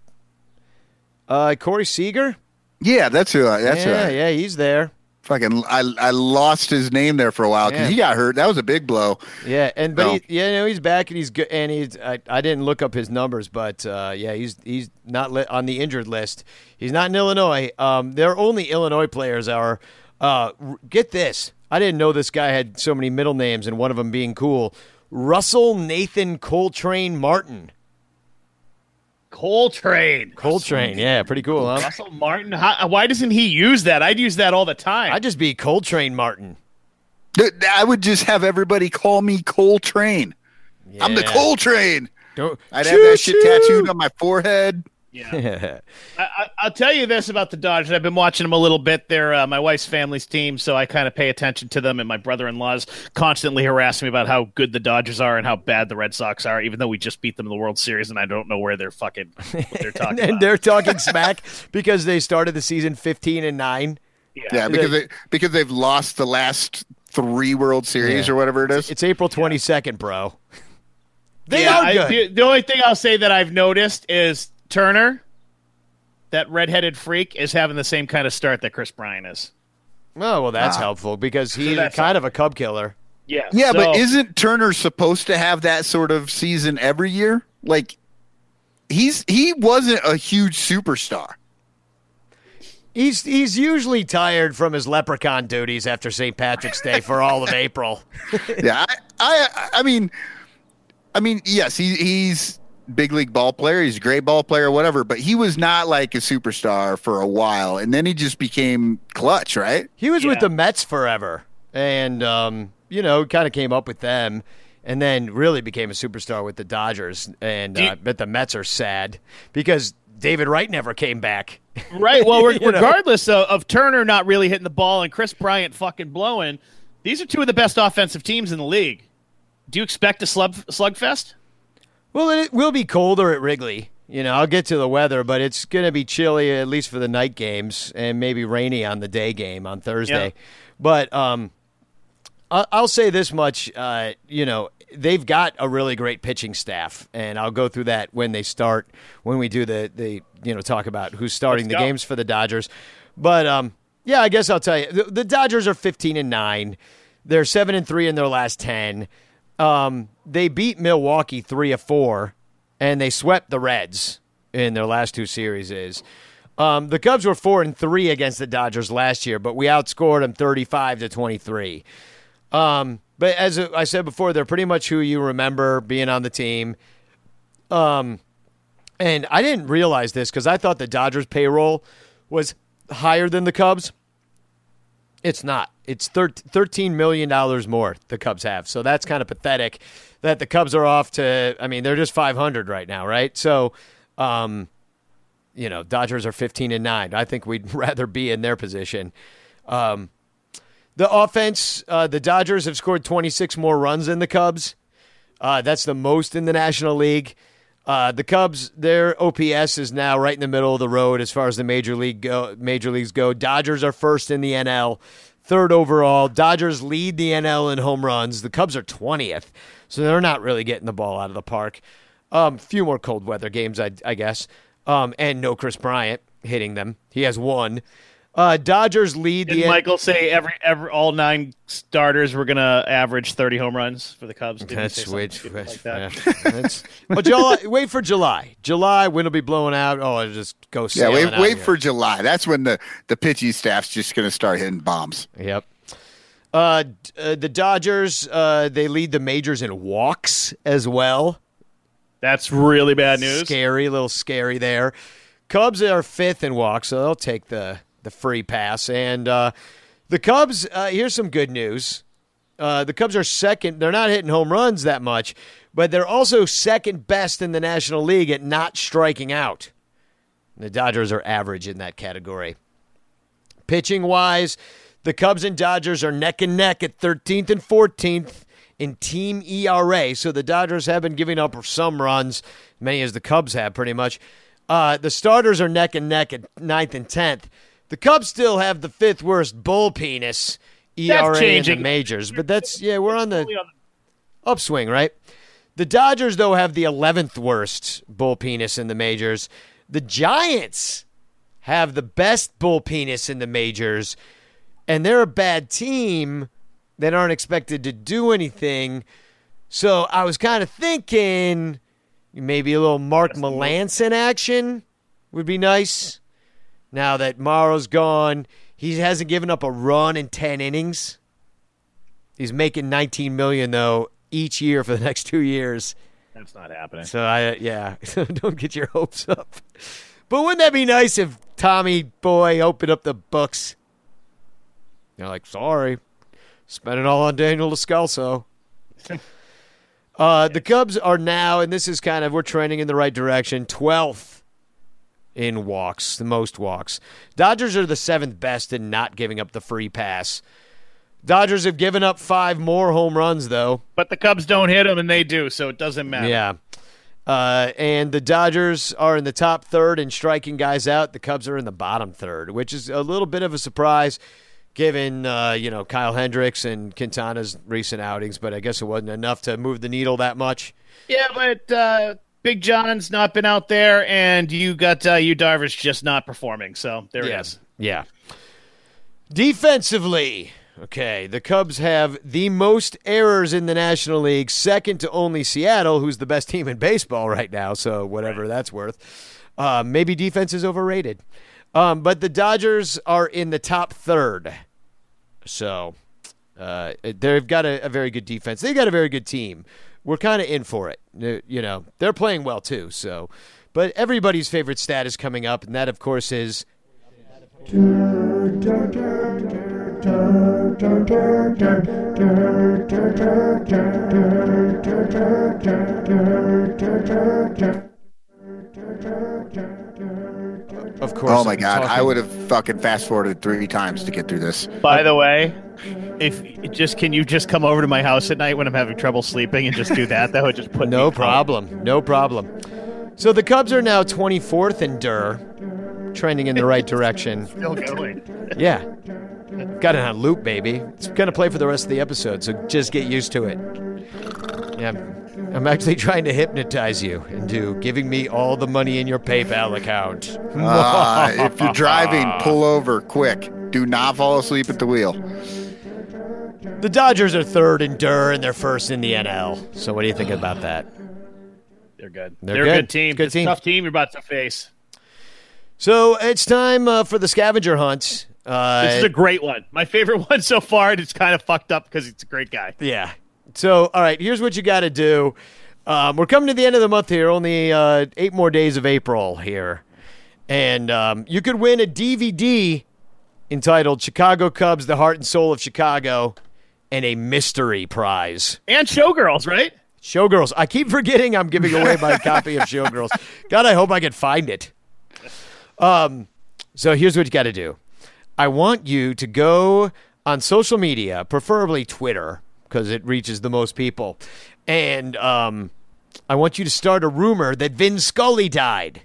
uh, Corey Seager? Yeah, that's who. I, that's yeah, who I, yeah, he's there. Fucking, I I lost his name there for a while because yeah. he got hurt. That was a big blow. Yeah, and but so. he, yeah, no, he's back and he's good. And he's I, I didn't look up his numbers, but uh, yeah, he's he's not li- on the injured list. He's not in Illinois. Um, their only Illinois players are. Uh, get this, I didn't know this guy had so many middle names, and one of them being cool. Russell Nathan Coltrane Martin. Coltrane. Coltrane, yeah, pretty cool, huh? Russell Martin, how, why doesn't he use that? I'd use that all the time. I'd just be Coltrane Martin. I would just have everybody call me Coltrane. Yeah. I'm the Coltrane. Don't, I'd choo-choo. have that shit tattooed on my forehead. Yeah. I, I, I'll tell you this about the Dodgers. I've been watching them a little bit. They're uh, my wife's family's team, so I kind of pay attention to them, and my brother-in-law's constantly harassing me about how good the Dodgers are and how bad the Red Sox are, even though we just beat them in the World Series, and I don't know where they're fucking what they're talking and, about. And they're talking smack because they started the season fifteen and nine. Yeah, yeah because, they, because they've lost the last three World Series yeah. or whatever it is. It's, it's April twenty-second, yeah. bro. They yeah, are good. I, the, the only thing I'll say that I've noticed is – Turner, that redheaded freak, is having the same kind of start that Chris Bryant is. Oh, well, that's ah. helpful because he's so kind of a Cub killer. Yeah, yeah, so. But isn't Turner supposed to have that sort of season every year? Like, he's he wasn't a huge superstar. He's he's usually tired from his leprechaun duties after Saint Patrick's Day for all of April. yeah, I, I I mean, I mean, yes, he, he's. big league ball player. He's a great ball player, whatever, but he was not like a superstar for a while. And then he just became clutch, right? He was yeah. with the Mets forever. And, um, you know, kind of came up with them and then really became a superstar with the Dodgers. And I uh, bet the Mets are sad because David Wright never came back. Right. Well, re- regardless of, of Turner not really hitting the ball and Chris Bryant fucking blowing, these are two of the best offensive teams in the league. Do you expect a slug slugfest? Well, it will be colder at Wrigley. You know, I'll get to the weather, but it's going to be chilly, at least for the night games, and maybe rainy on the day game on Thursday. Yeah. But um, I'll say this much, uh, you know, they've got a really great pitching staff, and I'll go through that when they start, when we do the, the you know, talk about who's starting the games for the Dodgers. But, um, yeah, I guess I'll tell you, the, the Dodgers are fifteen and nine. They're seven and three in their last ten. Um, they beat Milwaukee three of four. And they swept the Reds in their last two series. Um, the Cubs were four and three against the Dodgers last year, but we outscored them thirty-five to twenty-three. Um, but as I said before, they're pretty much who you remember being on the team. Um, and I didn't realize this because I thought the Dodgers' payroll was higher than the Cubs. It's not. It's thirteen million dollars more the Cubs have. So that's kind of pathetic that the Cubs are off to, I mean, they're just five hundred right now, right? So, um, you know, Dodgers are fifteen and nine. I think we'd rather be in their position. Um, the offense, uh, the Dodgers have scored twenty-six more runs than the Cubs. Uh, that's the most in the National League. Uh, the Cubs, their O P S is now right in the middle of the road as far as the major league go, major leagues go. Dodgers are first in the N L, third overall. Dodgers lead the N L in home runs. The Cubs are twentieth, so they're not really getting the ball out of the park. Um, few more cold weather games, I, I guess, um, and no Chris Bryant hitting them. He has one. Uh, Dodgers lead. Did the Michael N- say every every all nine starters were gonna average thirty home runs for the Cubs? Didn't that's which like that. Yeah. That's, but July, wait for July. July, wind will be blowing out. Oh, it'll just go. Yeah, wait, wait for July. That's when the the pitching staff's just gonna start hitting bombs. Yep. Uh, uh the Dodgers uh they lead the majors in walks as well. That's really bad news. Scary, a little scary there. Cubs are fifth in walks, so they'll take the. The free pass. And uh, the Cubs, uh, here's some good news. Uh, the Cubs are second. They're not hitting home runs that much, but they're also second best in the National League at not striking out. The Dodgers are average in that category. Pitching-wise, the Cubs and Dodgers are neck and neck at thirteenth and fourteenth in team E R A. So the Dodgers have been giving up some runs, many as the Cubs have pretty much. Uh, the starters are neck and neck at ninth and tenth. The Cubs still have the fifth worst bull penis E R A in the majors, but that's, yeah, we're on the upswing, right? The Dodgers, though, have the eleventh worst bull penis in the majors. The Giants have the best bull penis in the majors, and they're a bad team that aren't expected to do anything. So I was kind of thinking maybe a little Mark Melancon action would be nice. Now that Morrow's gone, he hasn't given up a run in ten innings. He's making nineteen million dollars, though, each year for the next two years. That's not happening. So, I yeah, don't get your hopes up. But wouldn't that be nice if Tommy Boy opened up the books? They're like, sorry, spent it all on Daniel Descalso. uh, the Cubs are now, and this is kind of, we're trending in the right direction, twelfth. In walks, the most walks. Dodgers are the seventh best in not giving up the free pass. Dodgers have given up five more home runs, though. But the Cubs don't hit them, and they do, so it doesn't matter. Yeah. Uh, and the Dodgers are in the top third in striking guys out. The Cubs are in the bottom third, which is a little bit of a surprise given, uh, you know, Kyle Hendricks and Quintana's recent outings, but I guess it wasn't enough to move the needle that much. Yeah, but... Uh... Big John's not been out there, and you got uh, Yu Darvish just not performing. So there yeah. it is. Yeah. Defensively, okay, the Cubs have the most errors in the National League, second to only Seattle, who's the best team in baseball right now. So whatever right. that's worth. Uh, maybe defense is overrated. Um, but the Dodgers are in the top third. So uh, they've got a, a very good defense. They've got a very good team. We're kind of in for it. You know, they're playing well, too. So, but everybody's favorite stat is coming up, and that, of course, is... Of course. Oh my God! Talking. I would have fucking fast forwarded three times to get through this. By the way, if just can you just come over to my house at night when I'm having trouble sleeping and just do that? That would just put no me problem. Out. No problem. So the Cubs are now twenty-fourth in D E R, trending in the right direction. Still going. Yeah, got it on loop, baby. It's gonna play for the rest of the episode, so just get used to it. Yeah. I'm actually trying to hypnotize you into giving me all the money in your PayPal account. Uh, if you're driving, pull over quick. Do not fall asleep at the wheel. The Dodgers are third in D E R and they're first in the N L. So what do you think about that? They're good. They're, they're good. a good team. It's, good it's team. a tough team you're about to face. So it's time uh, for the scavenger hunt. Uh, this is a great one. My favorite one so far, and it's kind of fucked up because it's a great guy. Yeah. So, all right, here's what you got to do. Um, we're coming to the end of the month here, only uh, eight more days of April here. And um, you could win a D V D entitled Chicago Cubs, The Heart and Soul of Chicago, and a mystery prize. And Showgirls, right? Showgirls. I keep forgetting I'm giving away my copy of Showgirls. God, I hope I can find it. Um, so here's what you got to do. I want you to go on social media, preferably Twitter, because it reaches the most people. And um, I want you to start a rumor that Vin Scully died.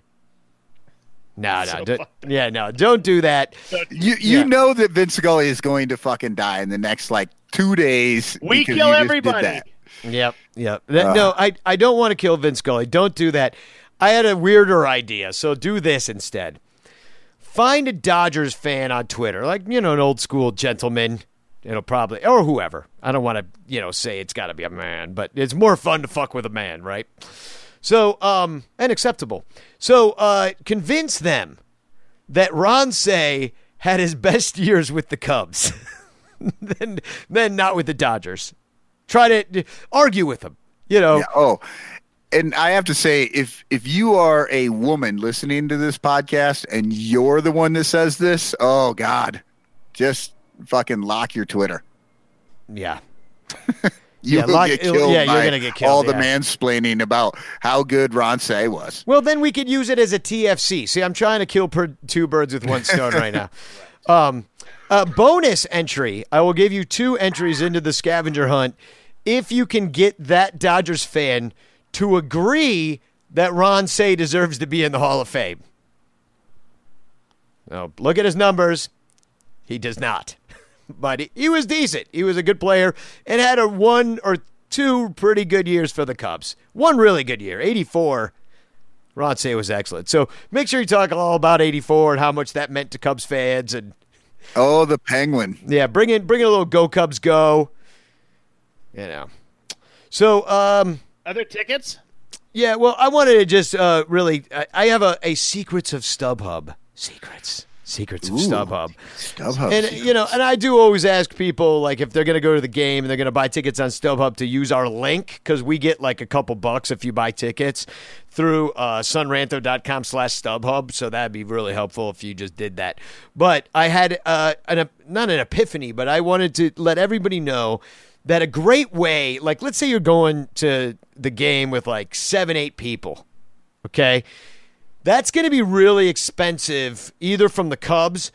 No, no. So d- yeah, no, don't do that. You you yeah. know that Vin Scully is going to fucking die in the next, like, two days. We kill everybody. Yep, yep. That, uh, no, I, I don't want to kill Vin Scully. Don't do that. I had a weirder idea, so do this instead. Find a Dodgers fan on Twitter, like, you know, an old-school gentleman. It'll probably, or whoever. I don't want to, you know, say it's got to be a man, but it's more fun to fuck with a man, right? So, um, and acceptable. So, uh, convince them that Ron Say had his best years with the Cubs, then, then not with the Dodgers. Try to argue with them, you know. Yeah, oh, and I have to say, if if you are a woman listening to this podcast and you're the one that says this, oh God, just. Fucking lock your Twitter. Yeah. you yeah, lock, get killed yeah, you're gonna get killed. All yeah. the mansplaining about how good Ron Say was. Well, then we could use it as a T F C. See, I'm trying to kill per- two birds with one stone right now. Um, uh, bonus entry. I will give you two entries into the scavenger hunt if you can get that Dodgers fan to agree that Ron Say deserves to be in the Hall of Fame. Now, look at his numbers. He does not. But he was decent. He was a good player and had a one or two pretty good years for the Cubs. One really good year, eighty-four. Ron Say was excellent. So make sure you talk all about eighty-four and how much that meant to Cubs fans. And oh, the Penguin. Yeah, bring in bring in a little Go Cubs Go. You know. So, um, other tickets? Yeah, well, I wanted to just uh, really I, I have a, a Secrets of StubHub. Secrets. Secrets of Ooh, StubHub. StubHub. And, secrets. you know, and I do always ask people, like, if they're going to go to the game and they're going to buy tickets on StubHub to use our link, because we get, like, a couple bucks if you buy tickets through uh, sunranto.com slash StubHub. So that'd be really helpful if you just did that. But I had uh, an not an epiphany, but I wanted to let everybody know that a great way, like, let's say you're going to the game with, like, seven, eight people, okay? That's going to be really expensive, either from the Cubs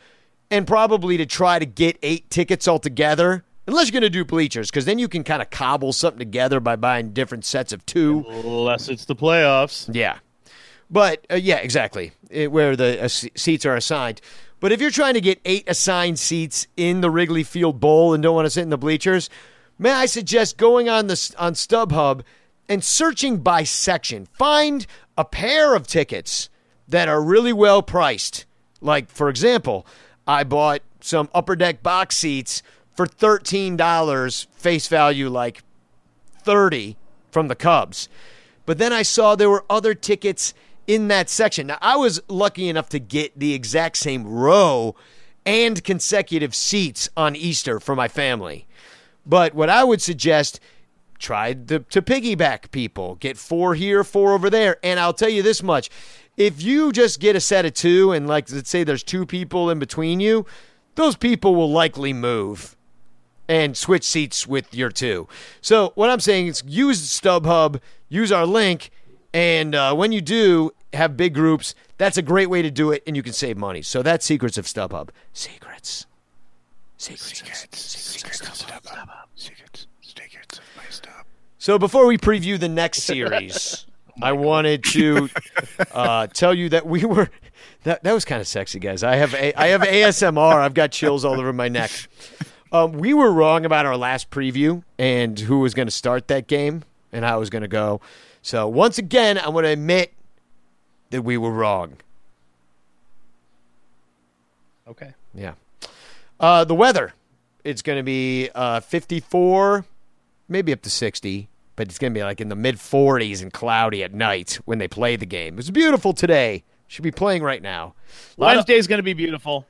and probably to try to get eight tickets altogether, unless you're going to do bleachers, because then you can kind of cobble something together by buying different sets of two. Unless it's the playoffs. Yeah. But, uh, yeah, exactly, it, where the uh, seats are assigned. But if you're trying to get eight assigned seats in the Wrigley Field Bowl and don't want to sit in the bleachers, may I suggest going on the on StubHub and searching by section. Find a pair of tickets that are really well priced. Like, for example, I bought some Upper Deck box seats for thirteen dollars, face value like thirty dollars from the Cubs. But then I saw there were other tickets in that section. Now, I was lucky enough to get the exact same row and consecutive seats on Easter for my family. But what I would suggest, try to, to piggyback people. Get four here, four over there. And I'll tell you this much. If you just get a set of two and, like, let's say there's two people in between you, those people will likely move and switch seats with your two. So what I'm saying is use StubHub, use our link, and uh, when you do, have big groups. That's a great way to do it, and you can save money. So that's Secrets of StubHub. Secrets. Secrets. Secrets. Secrets. Secrets. Secrets. Secrets of my stub. So before we preview the next series, oh I God. wanted to uh, tell you that we were that that was kind of sexy, guys. I have a, I have A S M R. I've got chills all over my neck. Um, we were wrong about our last preview and who was going to start that game and how it was going to go. So once again, I want to admit that we were wrong. Okay. Yeah. Uh, the weather, it's going to be uh, fifty-four, maybe up to sixty, but it's going to be like in the mid forties and cloudy at night when they play the game. It's beautiful today. Should be playing right now. Wednesday's going to be beautiful.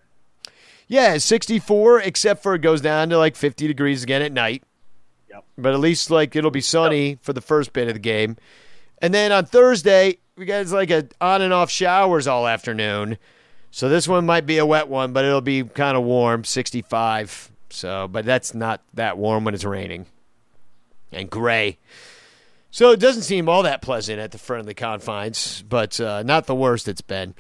Yeah, sixty-four, except for it goes down to like fifty degrees again at night. Yep. But at least like it'll be sunny yep. for the first bit of the game. And then on Thursday, we got like a on and off showers all afternoon. So this one might be a wet one, but it'll be kind of warm, sixty-five. So, but that's not that warm when it's raining and gray. So it doesn't seem all that pleasant at the friendly confines, but uh, not the worst it's been.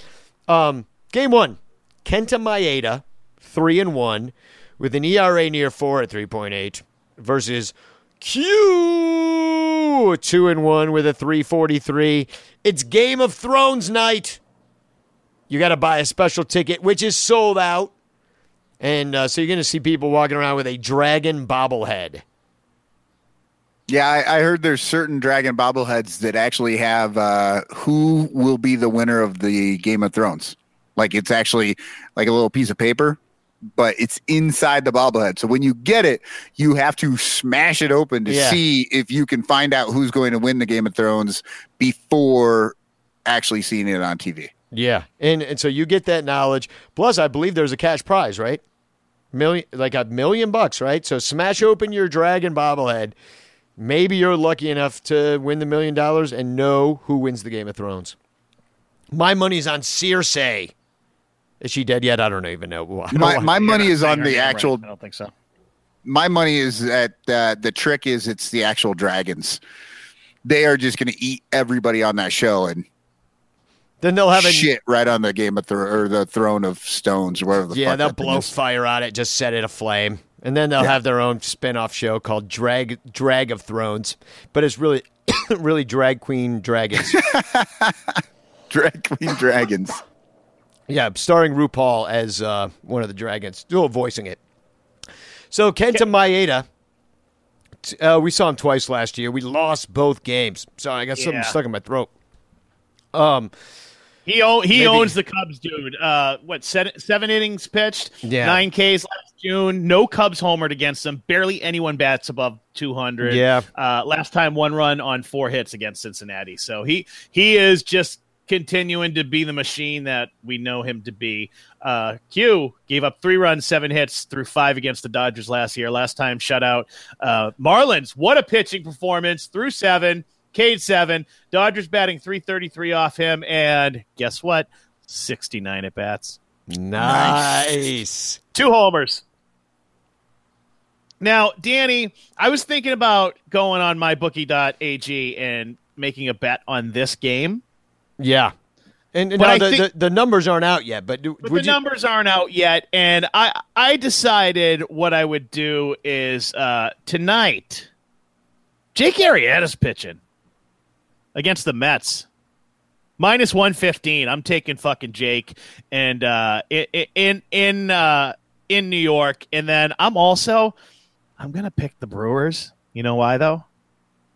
Um, game one, Kenta Maeda, three and one, with an E R A near four at three point eight, versus Q, two and one with a three forty-three. It's Game of Thrones night. You got to buy a special ticket, which is sold out, and uh, so you're going to see people walking around with a dragon bobblehead. Yeah, I, I heard there's certain dragon bobbleheads that actually have uh, who will be the winner of the Game of Thrones. Like it's actually like a little piece of paper, but it's inside the bobblehead. So when you get it, you have to smash it open to yeah. see if you can find out who's going to win the Game of Thrones before actually seeing it on T V. Yeah, and and so you get that knowledge. Plus, I believe there's a cash prize, right? Million, like a million bucks, right? So smash open your dragon bobblehead. Maybe you're lucky enough to win the million dollars and know who wins the Game of Thrones. My money's on Cersei. Is she dead yet? I don't even know. Don't my my money is on the actual. Right. I don't think so. My money is that uh, the trick is it's the actual dragons. They are just going to eat everybody on that show, and then they'll have a shit right on the Game of Thrones or the Throne of Stones or whatever. The yeah, fuck they'll blow fire on it, just set it aflame, and then they'll yeah. have their own spin-off show called Drag Drag of Thrones, but it's really really drag queen dragons. Drag queen dragons. Yeah, starring RuPaul as uh, one of the dragons, still voicing it. So Kenta Maeda, uh, we saw him twice last year. We lost both games. Sorry, I got yeah. something stuck in my throat. Um, he own, he maybe. owns the Cubs, dude. Uh, what seven, seven innings pitched, yeah. nine Ks last June. No Cubs homered against him. Barely anyone bats above two hundred. Yeah. Uh, last time, one run on four hits against Cincinnati. So he he is just continuing to be the machine that we know him to be. Uh, Q gave up three runs, seven hits through five against the Dodgers last year. Last time shutout. Uh, Marlins, what a pitching performance through seven, K seven. Dodgers batting three thirty-three off him, and guess what? sixty-nine at bats. Nice. nice. Two homers. Now, Danny, I was thinking about going on my bookie dot a g and making a bet on this game. Yeah, and, and now the, think, the the numbers aren't out yet. But, do, but would the you... numbers aren't out yet, and I I decided what I would do is uh, tonight, Jake Arrieta's pitching against the Mets, minus one fifteen. I'm taking fucking Jake, and uh, in in uh, in New York, and then I'm also I'm gonna pick the Brewers. You know why though?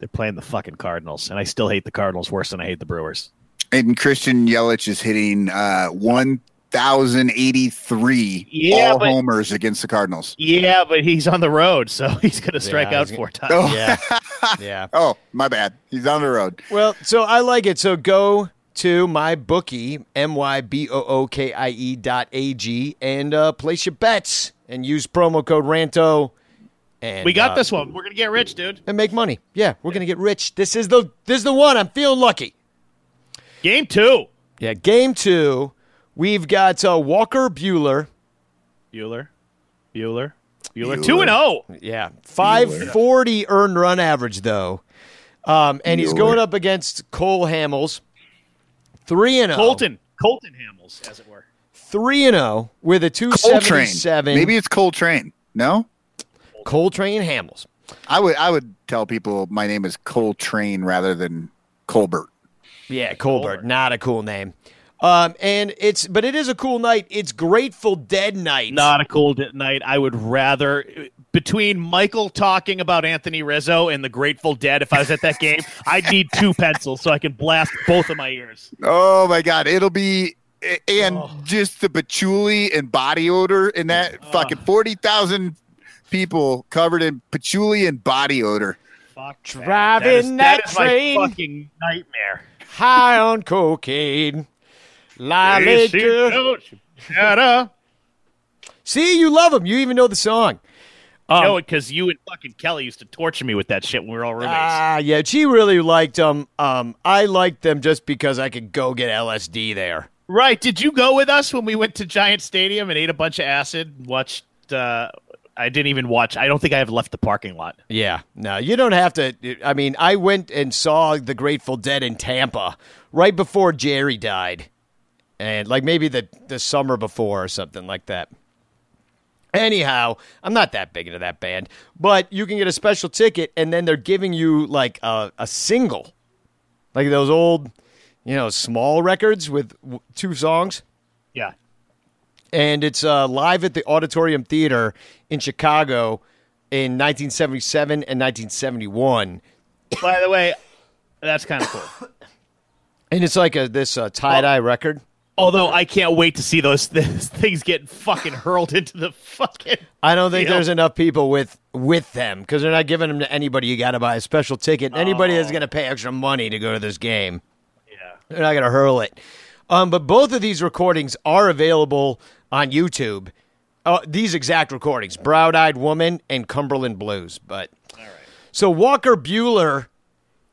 They're playing the fucking Cardinals, and I still hate the Cardinals worse than I hate the Brewers. And Christian Yelich is hitting uh, one thousand eighty-three yeah, all but, homers against the Cardinals. Yeah, but he's on the road, so he's going to strike yeah, out gonna, four times. Oh. Yeah. yeah. Oh, my bad. He's on the road. Well, so I like it. So go to my bookie, M Y B O O K I E dot A G, and uh, place your bets and use promo code RANTO. And, we got uh, this one. We're going to get rich, dude. And make money. Yeah, we're going to get rich. This is the This is the one. I'm feeling lucky. Game two. Yeah, game two. We've got uh, Walker Buehler. Buehler. Buehler. Buehler. two and oh. Yeah. five forty Buehler. Earned run average, though. Um, and Buehler. He's going up against Cole Hamels. three and oh. Colton. Colton Hamels, as it were. three and oh with a two seventy-seven. Maybe it's Coltrane. No? Coltrane Hamels. I would I would tell people my name is Coltrane rather than Colbert. Yeah, Colbert. Colbert. Not a cool name. Um, and it's, but it is a cool night. It's Grateful Dead night. Not a cool de- night. I would rather, between Michael talking about Anthony Rizzo and the Grateful Dead, if I was at that game, I'd need two pencils so I can blast both of my ears. Oh my God. It'll be, and oh. just the patchouli and body odor in that oh. fucking forty thousand people covered in patchouli and body odor. Fuck driving that, that, is, that, that train. Is my fucking nightmare. High on cocaine. Lilac. See, you love him. You even know the song. Um, you know it because you and fucking Kelly used to torture me with that shit when we were all roommates. Ah, uh, yeah. She really liked them. Um, I liked them just because I could go get L S D there. Right. Did you go with us when we went to Giant Stadium and ate a bunch of acid? Watched. Uh, I didn't even watch. I don't think I have left the parking lot. Yeah. No, you don't have to. I mean, I went and saw the Grateful Dead in Tampa right before Jerry died. And, like, maybe the, the summer before or something like that. Anyhow, I'm not that big into that band. But you can get a special ticket, and then they're giving you, like, a, a single. Like those old, you know, small records with w- two songs. Yeah. And it's uh, live at the Auditorium Theater in Chicago in nineteen seventy-seven and nineteen seventy-one. By the way, that's kind of cool. And it's like a this uh, tie-dye well, record. Although I can't wait to see those th- things get fucking hurled into the fucking... I don't think there's enough people with, with them because they're not giving them to anybody. You got to buy a special ticket. Oh. Anybody that's going to pay extra money to go to this game. Yeah. They're not going to hurl it. Um, but both of these recordings are available on YouTube. Uh, these exact recordings, Brown-Eyed Woman and Cumberland Blues. But all right. So Walker Buehler...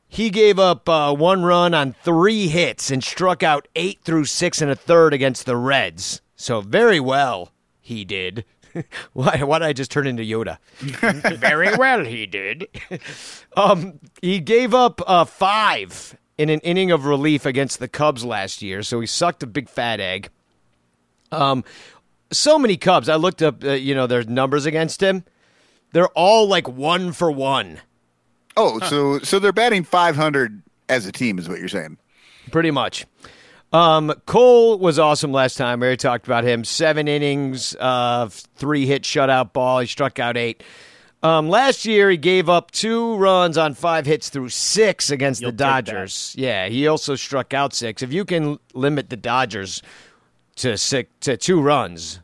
He gave up uh, one run on three hits and struck out eight through six and a third against the Reds. So very well he did. why, why did I just turn into Yoda? Very well he did. um, he gave up uh, five in an inning of relief against the Cubs last year. So he sucked a big fat egg. Um, so many Cubs. I looked up, uh, you know, their numbers against him. They're all like one for one. Oh, huh. so so they're batting five hundred as a team is what you're saying. Pretty much. Um, Cole was awesome last time. We already talked about him. Seven innings of three-hit shutout ball. He struck out eight. Um, last year, he gave up two runs on five hits through six against You'll the Dodgers. Yeah, he also struck out six. If you can limit the Dodgers to six, to two runs...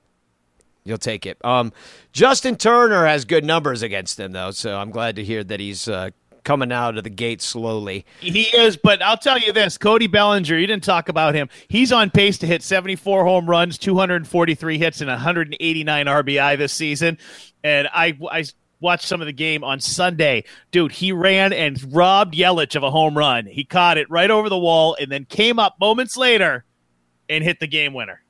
You'll take it. Um, Justin Turner has good numbers against him, though, so I'm glad to hear that he's uh, coming out of the gate slowly. He is, but I'll tell you this. Cody Bellinger, you didn't talk about him. He's on pace to hit seventy-four home runs, two hundred forty-three hits, and one hundred eighty-nine R B I this season. And I, I watched some of the game on Sunday. Dude, he ran and robbed Yelich of a home run. He caught it right over the wall and then came up moments later and hit the game winner.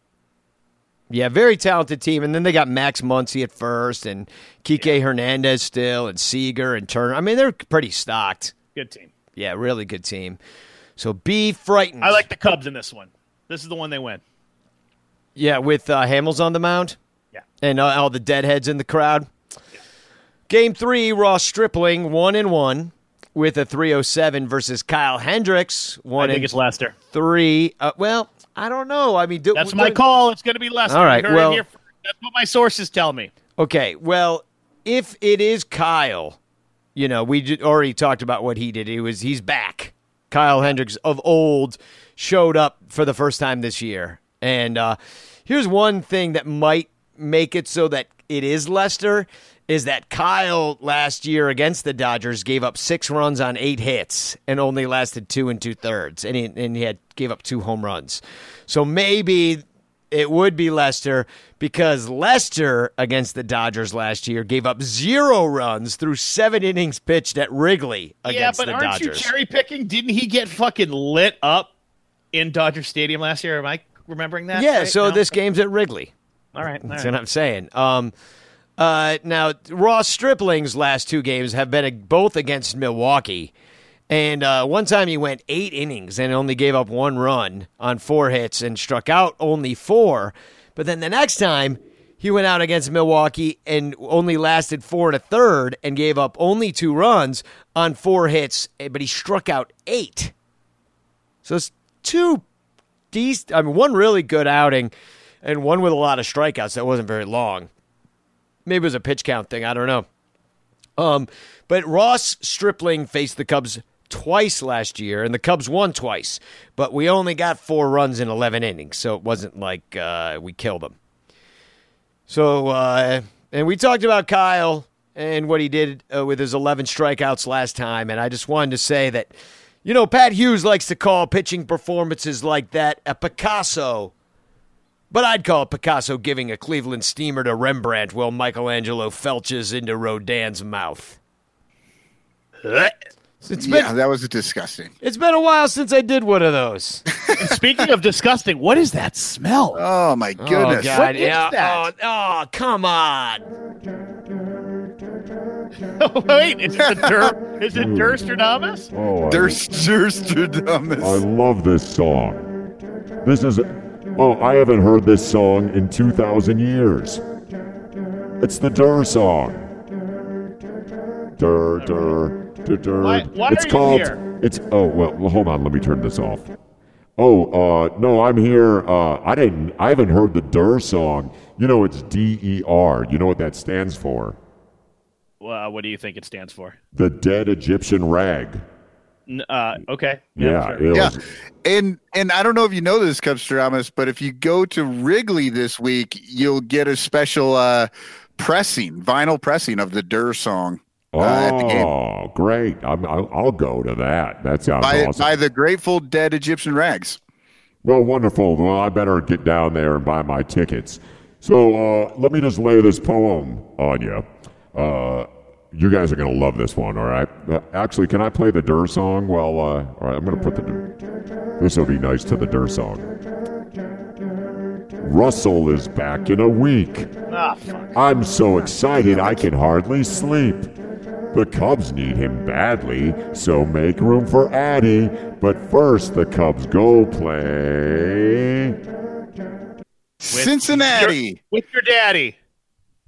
Yeah, very talented team. And then they got Max Muncy at first and Kike yeah. Hernandez still and Seager and Turner. I mean, they're pretty stocked. Good team. Yeah, really good team. So be frightened. I like the Cubs in this one. This is the one they win. Yeah, with uh, Hamels on the mound? Yeah. And uh, all the deadheads in the crowd? Yeah. Game three, Ross Stripling, one and one with a three oh seven versus Kyle Hendricks. One I think and it's Lester. Three. Uh, well... I don't know. I mean, do, that's my do, call. It's going to be Lester. All right. Well, here that's what my sources tell me. Okay. Well, if it is Kyle, you know, we did, already talked about what he did. He was he's back. Kyle Hendricks of old showed up for the first time this year, and uh, here's one thing that might make it so that it is Lester is that Kyle last year against the Dodgers gave up six runs on eight hits and only lasted two and two thirds, and he and he had gave up two home runs. So maybe it would be Lester because Lester against the Dodgers last year gave up zero runs through seven innings pitched at Wrigley against the Dodgers. Yeah, but aren't you cherry picking? Didn't he get fucking lit up in Dodger Stadium last year? Am I remembering that? Yeah. Right? So no? This game's at Wrigley. All right. All That's right. what I'm saying. Um. Uh, now, Ross Stripling's last two games have been a, both against Milwaukee, And uh, one time he went eight innings and only gave up one run on four hits and struck out only four. But then the next time he went out against Milwaukee and only lasted four and a third and gave up only two runs on four hits, but he struck out eight. So it's two decent, I mean, one really good outing and one with a lot of strikeouts that wasn't very long. Maybe it was a pitch count thing. I don't know. Um, but Ross Stripling faced the Cubs twice last year, and the Cubs won twice, but we only got four runs in eleven innings, so it wasn't like uh, we killed them. So, uh, and we talked about Kyle and what he did uh, with his eleven strikeouts last time, and I just wanted to say that, you know, Pat Hughes likes to call pitching performances like that a Picasso, but I'd call it Picasso giving a Cleveland steamer to Rembrandt while Michelangelo felches into Rodin's mouth. It's been, yeah, that was disgusting. It's been a while since I did one of those. Speaking of disgusting, what is that smell? Oh, my goodness. Oh, God, what yeah. is that? Oh, oh, come on. Wait, is it the Dur- is it Dursterdamus? Oh, Dursterdamus. I love this song. This is... Oh, I haven't heard this song in two thousand years. It's the Dur song. Dur, Dur, Dur, Dur. Why, why it's are called, you here? It's, oh, well, hold on. Let me turn this off. Oh, uh, no, I'm here. Uh, I didn't, I haven't heard the Dur song. You know, it's D E R. You know what that stands for? Well, what do you think it stands for? The Dead Egyptian Rag. Uh, okay. Yeah. Yeah, sure. yeah. And and I don't know if you know this, Cubsterdamus, but if you go to Wrigley this week, you'll get a special uh, pressing, vinyl pressing of the Dur song. Oh, uh, great. I'm, I'll, I'll go to that. That sounds by, awesome. By the Grateful Dead Egyptian Rags. Well, wonderful. Well, I better get down there and buy my tickets. So uh, let me just lay this poem on you. Uh You guys are going to love this one, all right? Uh, actually, can I play the Dur song? Well, uh, all right, I'm going to put the Dur. This will be nice to the Dur song. Russell is back in a week. Oh, fuck. I'm so excited I can hardly sleep. The Cubs need him badly, so make room for Addy. But first, the Cubs go play... Cincinnati! With your, with your daddy.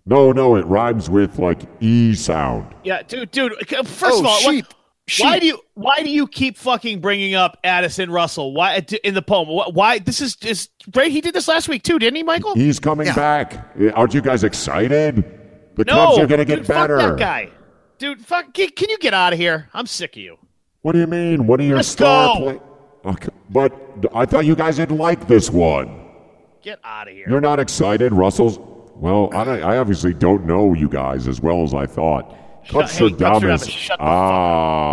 No, no, it rhymes with like E sound. Yeah, dude, dude. First oh, of all, sheep, why, sheep. why do you why do you keep fucking bringing up Addison Russell? Why in the poem? Why this is just right? He did this last week too, didn't he, Michael? He's coming yeah. back. Aren't you guys excited? The no, Cubs are going to get dude, better. Fuck that guy, dude. Fuck, can you get out of here? I'm sick of you. What do you mean? What are your Let's star play? Okay, but I thought you guys didn't like this one. Get out of here. You're not excited, Russell's. Well, I, I obviously don't know you guys as well as I thought. Cubsterdamus hey, out.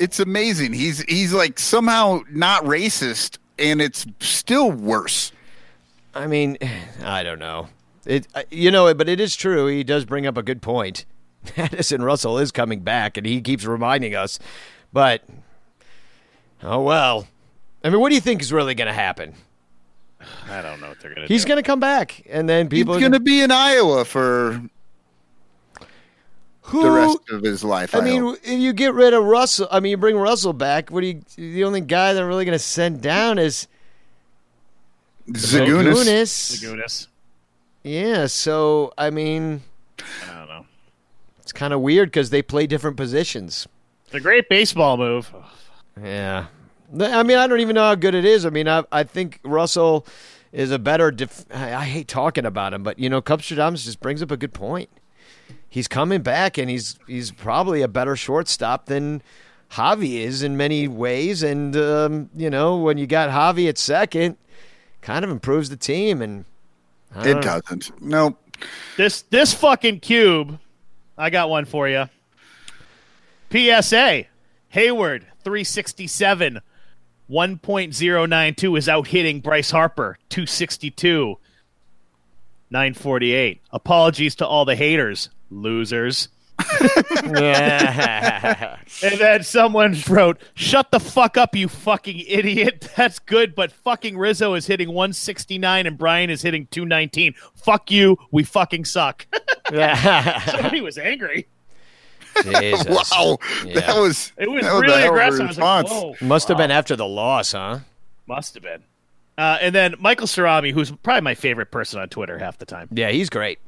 It's amazing. He's he's like somehow not racist, and it's still worse. I mean, I don't know. It you know, but it is true. He does bring up a good point. Addison Russell is coming back, and he keeps reminding us. But oh well. I mean, what do you think is really going to happen? I don't know what they're going to do. He's going to come back, and then people... He's going to be in Iowa for who, the rest of his life. I, I mean, hope. If you get rid of Russell... I mean, you bring Russell back, what do you, the only guy they're really going to send down is... Zagunis. Zagunis. Zagunis. Yeah, so, I mean... I don't know. It's kind of weird because they play different positions. It's a great baseball move. Oh, yeah. I mean, I don't even know how good it is. I mean, I I think Russell is a better def- I, I hate talking about him, but, you know, Cubsterdamus just brings up a good point. He's coming back, and he's he's probably a better shortstop than Javi is in many ways. And, um, you know, when you got Javi at second, kind of improves the team. And It know. doesn't. No. This This fucking cube, I got one for you. P S A, Hayward, three sixty-seven. one point oh nine two is out hitting Bryce Harper, two sixty-two, nine forty-eight. Apologies to all the haters, losers. And then someone wrote, shut the fuck up, you fucking idiot. That's good, but fucking Rizzo is hitting one sixty-nine and Brian is hitting two nineteen. Fuck you, we fucking suck. Somebody was angry. Jesus. Wow. Yeah. That was It was, was really aggressive. Was like, whoa, Must wow. have been after the loss, huh? Must have been. Uh, and then Michael Cerami, who's probably my favorite person on Twitter half the time. Yeah, he's great.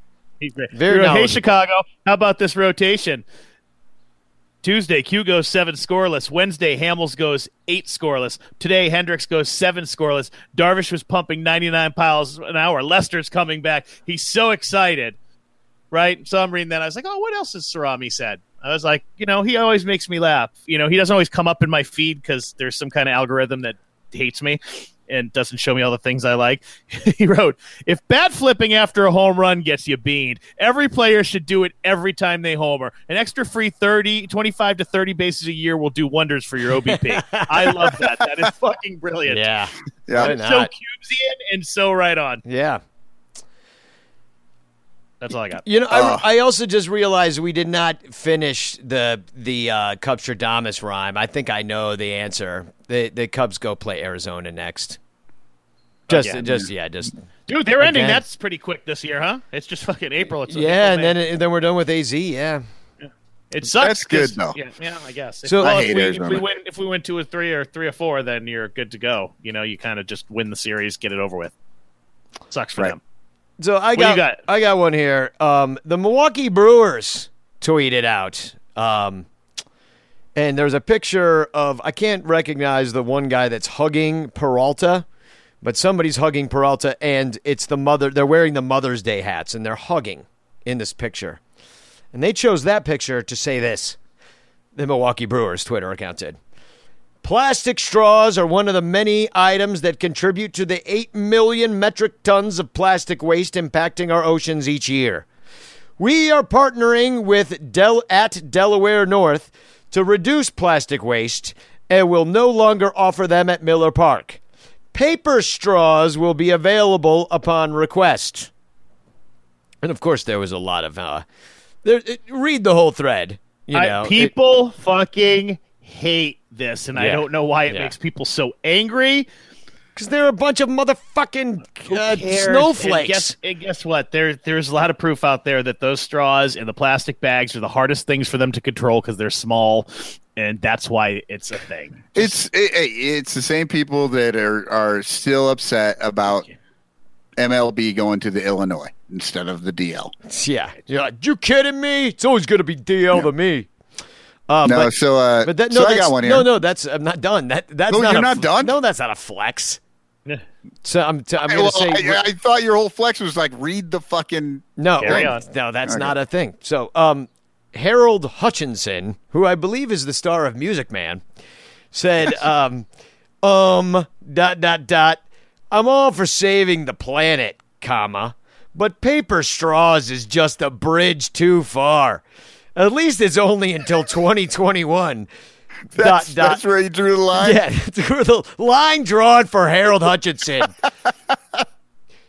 He's great. Very knowledgeable. Hey, Chicago, how about this rotation? Tuesday, Q goes seven scoreless. Wednesday, Hamels goes eight scoreless. Today, Hendricks goes seven scoreless. Darvish was pumping ninety-nine miles an hour. Lester's coming back. He's so excited, right? So I'm reading that. I was like, oh, what else has Cerami said? I was like, you know, he always makes me laugh. You know, he doesn't always come up in my feed because there's some kind of algorithm that hates me and doesn't show me all the things I like. He wrote, if bat flipping after a home run gets you beaned, every player should do it every time they homer. An extra free thirty, twenty-five to thirty bases a year will do wonders for your O B P. I love that. That is fucking brilliant. Yeah. yeah it's so Cubesian and so right on. Yeah. That's all I got. You know, uh, I, I also just realized we did not finish the the uh, Cubstradamus rhyme. I think I know the answer. The the Cubs go play Arizona next. Just, again. just yeah, just dude. They're again. ending. That's pretty quick this year, huh? It's just fucking April. It's yeah, April, and then and then we're done with A Z. Yeah, yeah. It sucks. That's good though. Yeah, yeah, I guess. So well, I hate if, we, Arizona. if we win, if we win two or three or three or four, then you're good to go. You know, you kind of just win the series, get it over with. Sucks for right. them. So I got, got I got one here. Um, the Milwaukee Brewers tweeted out, um, and there's a picture of, I can't recognize the one guy that's hugging Peralta, but somebody's hugging Peralta, and it's the mother. They're wearing the Mother's Day hats, and they're hugging in this picture. And they chose that picture to say this. The Milwaukee Brewers Twitter account did. Plastic straws are one of the many items that contribute to the eight million metric tons of plastic waste impacting our oceans each year. We are partnering with Del- at Delaware North to reduce plastic waste and will no longer offer them at Miller Park. Paper straws will be available upon request. And, of course, there was a lot of... Uh, there, it, read the whole thread. You know, I, people it, fucking hate this, and yeah. I don't know why it yeah. makes people so angry. Because they're a bunch of motherfucking uh, snowflakes. And guess, and guess what? There, there's a lot of proof out there that those straws and the plastic bags are the hardest things for them to control because they're small, and that's why it's a thing. It's it, it's the same people that are, are still upset about M L B going to the Illinois instead of the D L. Yeah. You're like, you kidding me? It's always going to be D L yeah. to me. Uh, no, but, so, uh, but that, no, so I got one here. No, no, that's I'm not done. That that's no, not you're a, not done. No, that's not a flex. So I'm, t- I'm I, gonna well, say. I, I thought your whole flex was like read the fucking. No, carry on. no, that's okay. not a thing. So, um, Harold Hutchinson, who I believe is the star of Music Man, said, um, um, dot dot dot. I'm all for saving the planet, comma, but paper straws is just a bridge too far. At least it's only until twenty twenty-one. That's, dot, dot. That's where you drew the line? Yeah, that's where the line drawn for Harold Hutchinson.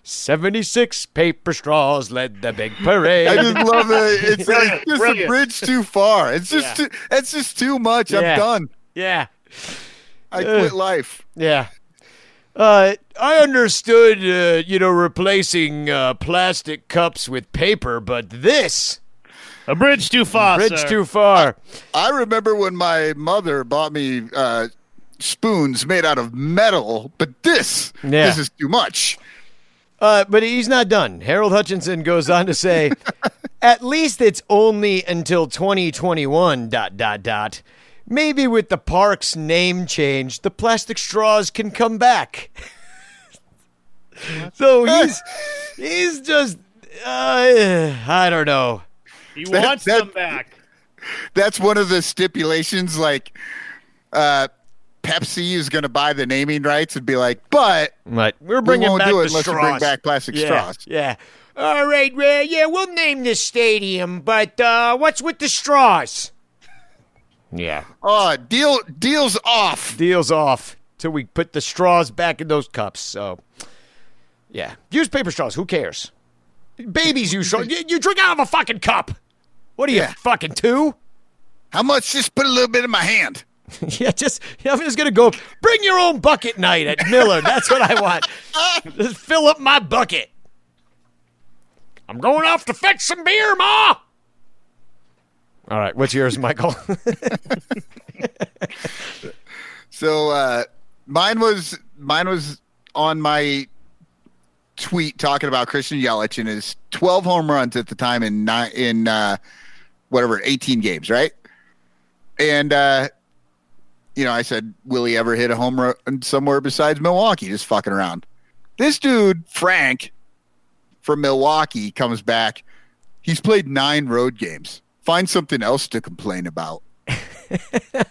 seventy-six paper straws led the big parade. I just love that. It's brilliant, like just brilliant. a bridge too far. It's just, yeah. too, it's just too much. Yeah. I'm done. Yeah. I quit uh, life. Yeah. Uh, I understood, uh, you know, replacing uh, plastic cups with paper, but this... A bridge too far, Bridge sir. too far. I, I remember when my mother bought me uh, spoons made out of metal, but this, yeah. this is too much. Uh, but he's not done. Harold Hutchinson goes on to say, at least it's only until twenty twenty-one, dot, dot, dot. Maybe with the park's name change, the plastic straws can come back. So he's, he's just, uh, I don't know. He that, wants that, them back. That's one of the stipulations. Like, uh, Pepsi is going to buy the naming rights and be like, but right. we're bringing we won't back do it the unless straws. We bring back plastic yeah. straws. Yeah. All right. Well, yeah, we'll name this stadium, but uh, what's with the straws? Yeah. Oh, uh, deal deals off. Deals off till we put the straws back in those cups. So, yeah, use paper straws. Who cares? Babies, you straw. You, you drink out of a fucking cup. What are you, yeah. fucking two? How much? Just put a little bit in my hand. yeah, just, yeah, I'm just going to go, bring your own bucket night at Miller. That's what I want. Just fill up my bucket. I'm going off to fetch some beer, Ma. All right. What's yours, Michael? So uh, mine was mine was on my tweet talking about Christian Yelich and his twelve home runs at the time in nine, in uh, whatever eighteen games, right? And uh, you know, I said, will he ever hit a home run somewhere besides Milwaukee? Just fucking around. This dude Frank from Milwaukee comes back. He's played nine road games. Find something else to complain about.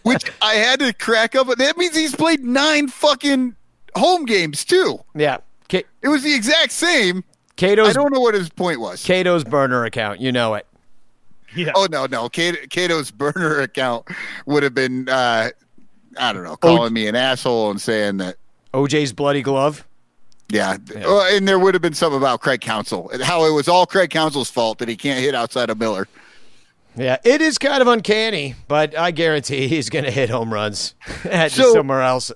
Which I had to crack up. That means he's played nine fucking home games too. Yeah. K- it was the exact same. Cato's, I don't know what his point was. Cato's burner account. You know it. Yeah. Oh, no, no. Cato, Cato's burner account would have been, uh, I don't know, calling o- me an asshole and saying that. O J's bloody glove. Yeah. yeah. Oh, and there would have been something about Craig Counsell and how it was all Craig Counsell's fault that he can't hit outside of Miller. Yeah, it is kind of uncanny, but I guarantee he's going to hit home runs at so, somewhere else.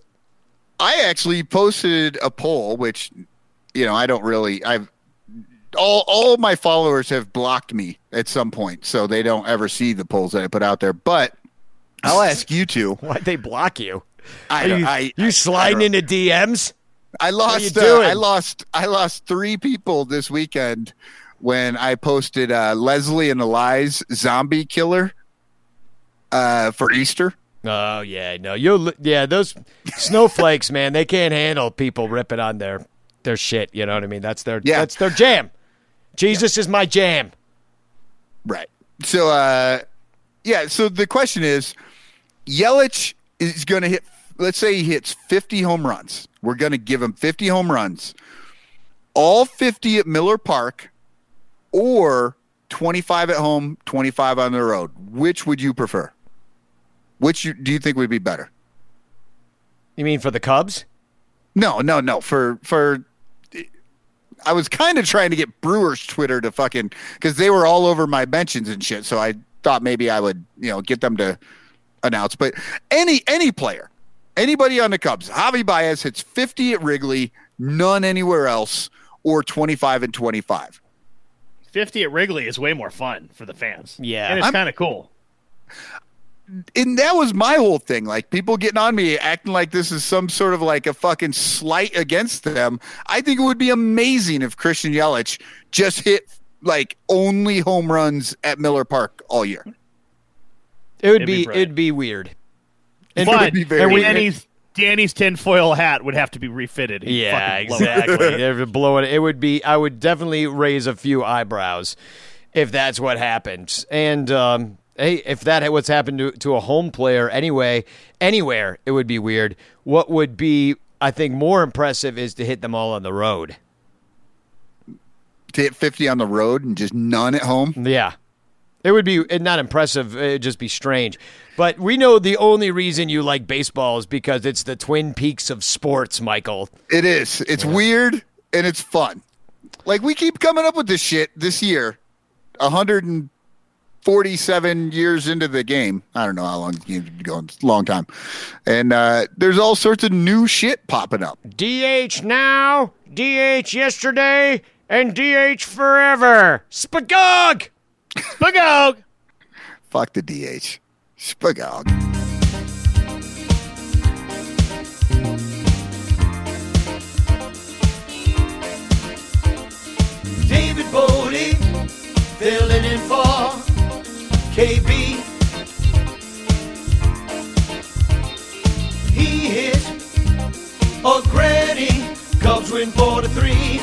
I actually posted a poll, which, you know, I don't really. I've all all my followers have blocked me at some point, so they don't ever see the polls that I put out there. But I'll ask you two. Why'd they block you? I, you, I, you sliding I into D Ms? I lost. What are you doing? Uh, I lost. I lost three people this weekend. When I posted uh, Leslie and Eli's Zombie Killer uh, for Easter. Oh yeah, no, you yeah those snowflakes, man, they can't handle people ripping on their their shit. You know what I mean? That's their yeah. that's their jam. Jesus yeah. is my jam. Right. So uh, yeah. So the question is, Yelich is going to hit. Let's say he hits fifty home runs. We're going to give him fifty home runs, all fifty at Miller Park. Or twenty-five at home, twenty-five on the road. Which would you prefer? Which you, do you think would be better? You mean for the Cubs? No, no, no. For for, I was kind of trying to get Brewers Twitter to fucking because they were all over my mentions and shit. So I thought maybe I would you know get them to announce. But any any player, anybody on the Cubs, Javi Baez hits fifty at Wrigley, none anywhere else, or twenty-five and twenty-five. fifty at Wrigley is way more fun for the fans. Yeah. And it's kind of cool. And that was my whole thing. Like, people getting on me, acting like this is some sort of like a fucking slight against them. I think it would be amazing if Christian Yelich just hit, like, only home runs at Miller Park all year. It would be, be it'd be weird. It but would be very and weird. Danny's, Danny's tinfoil hat would have to be refitted. Yeah, exactly. They would blow it. It would be. I would definitely raise a few eyebrows if that's what happens. And um, hey, if that what's happened to, to a home player anyway, anywhere, it would be weird. What would be, I think, more impressive is to hit them all on the road. To hit fifty on the road and just none at home. Yeah. It would be not impressive. It would just be strange. But we know the only reason you like baseball is because it's the Twin Peaks of sports, Michael. It is. It's yeah. weird, and it's fun. Like, we keep coming up with this shit this year, one hundred forty-seven years into the game. I don't know how long the game's been going. It's a long time. And uh, there's all sorts of new shit popping up. D H now, D H yesterday, and D H forever. Spagog! Spagog! Fuck the D H. Spagog. David Bote filling in for K B. He hit a granny. Cubs win four to three.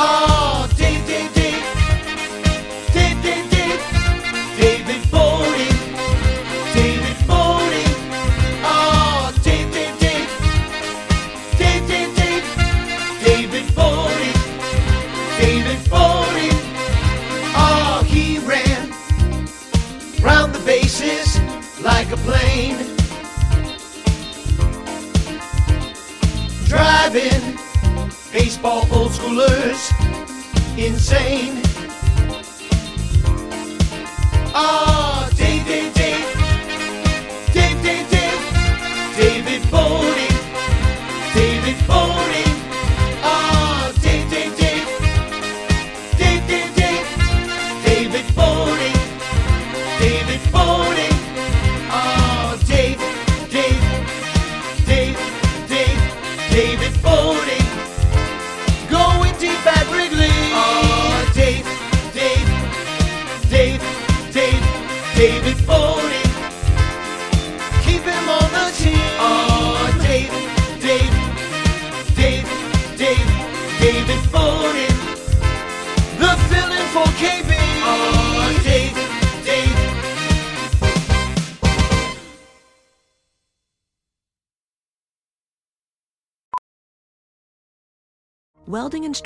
Oh, Dave, Dave, Dave, Dave, Dave, Dave, David Bote, David Bote, oh, Dave, Dave, Dave, Dave, Dave, Dave, David Bote, David Bote, oh, he ran round the bases like a plane, driving baseball old schoolers, insane. Ah, oh, Dave, Dave, Dave, Dave, Dave, Dave, David Bote, David Bote. Ah, oh, Dave, Dave, Dave, Dave, Dave, Dave, David Welding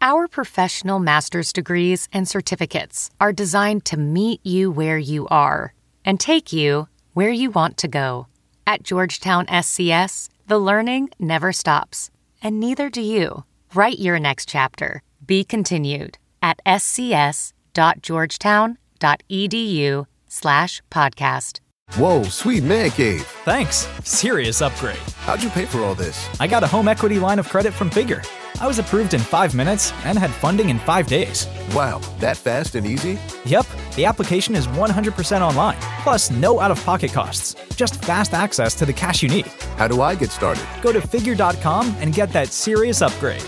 Our professional master's degrees and certificates are designed to meet you where you are and take you where you want to go. At Georgetown S C S, the learning never stops, and neither do you. Write your next chapter. Be continued at scs.georgetown.edu slash podcast. Whoa, sweet man cave. Thanks. Serious upgrade. How'd you pay for all this? I got a home equity line of credit from Figure. I was approved in five minutes and had funding in five days. Wow, that fast and easy? Yep. The application is one hundred percent online, plus no out-of-pocket costs. Just fast access to the cash you need. How do I get started? Go to figure dot com and get that serious upgrade.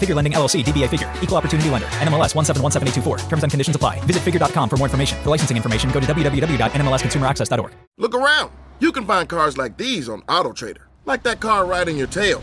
Figure Lending, L L C, D B A Figure, Equal Opportunity Lender, N M L S one seven one seven eight two four. Terms and conditions apply. Visit figure dot com for more information. For licensing information, go to w w w dot n m l s consumer access dot org. Look around. You can find cars like these on AutoTrader, like that car riding your tail.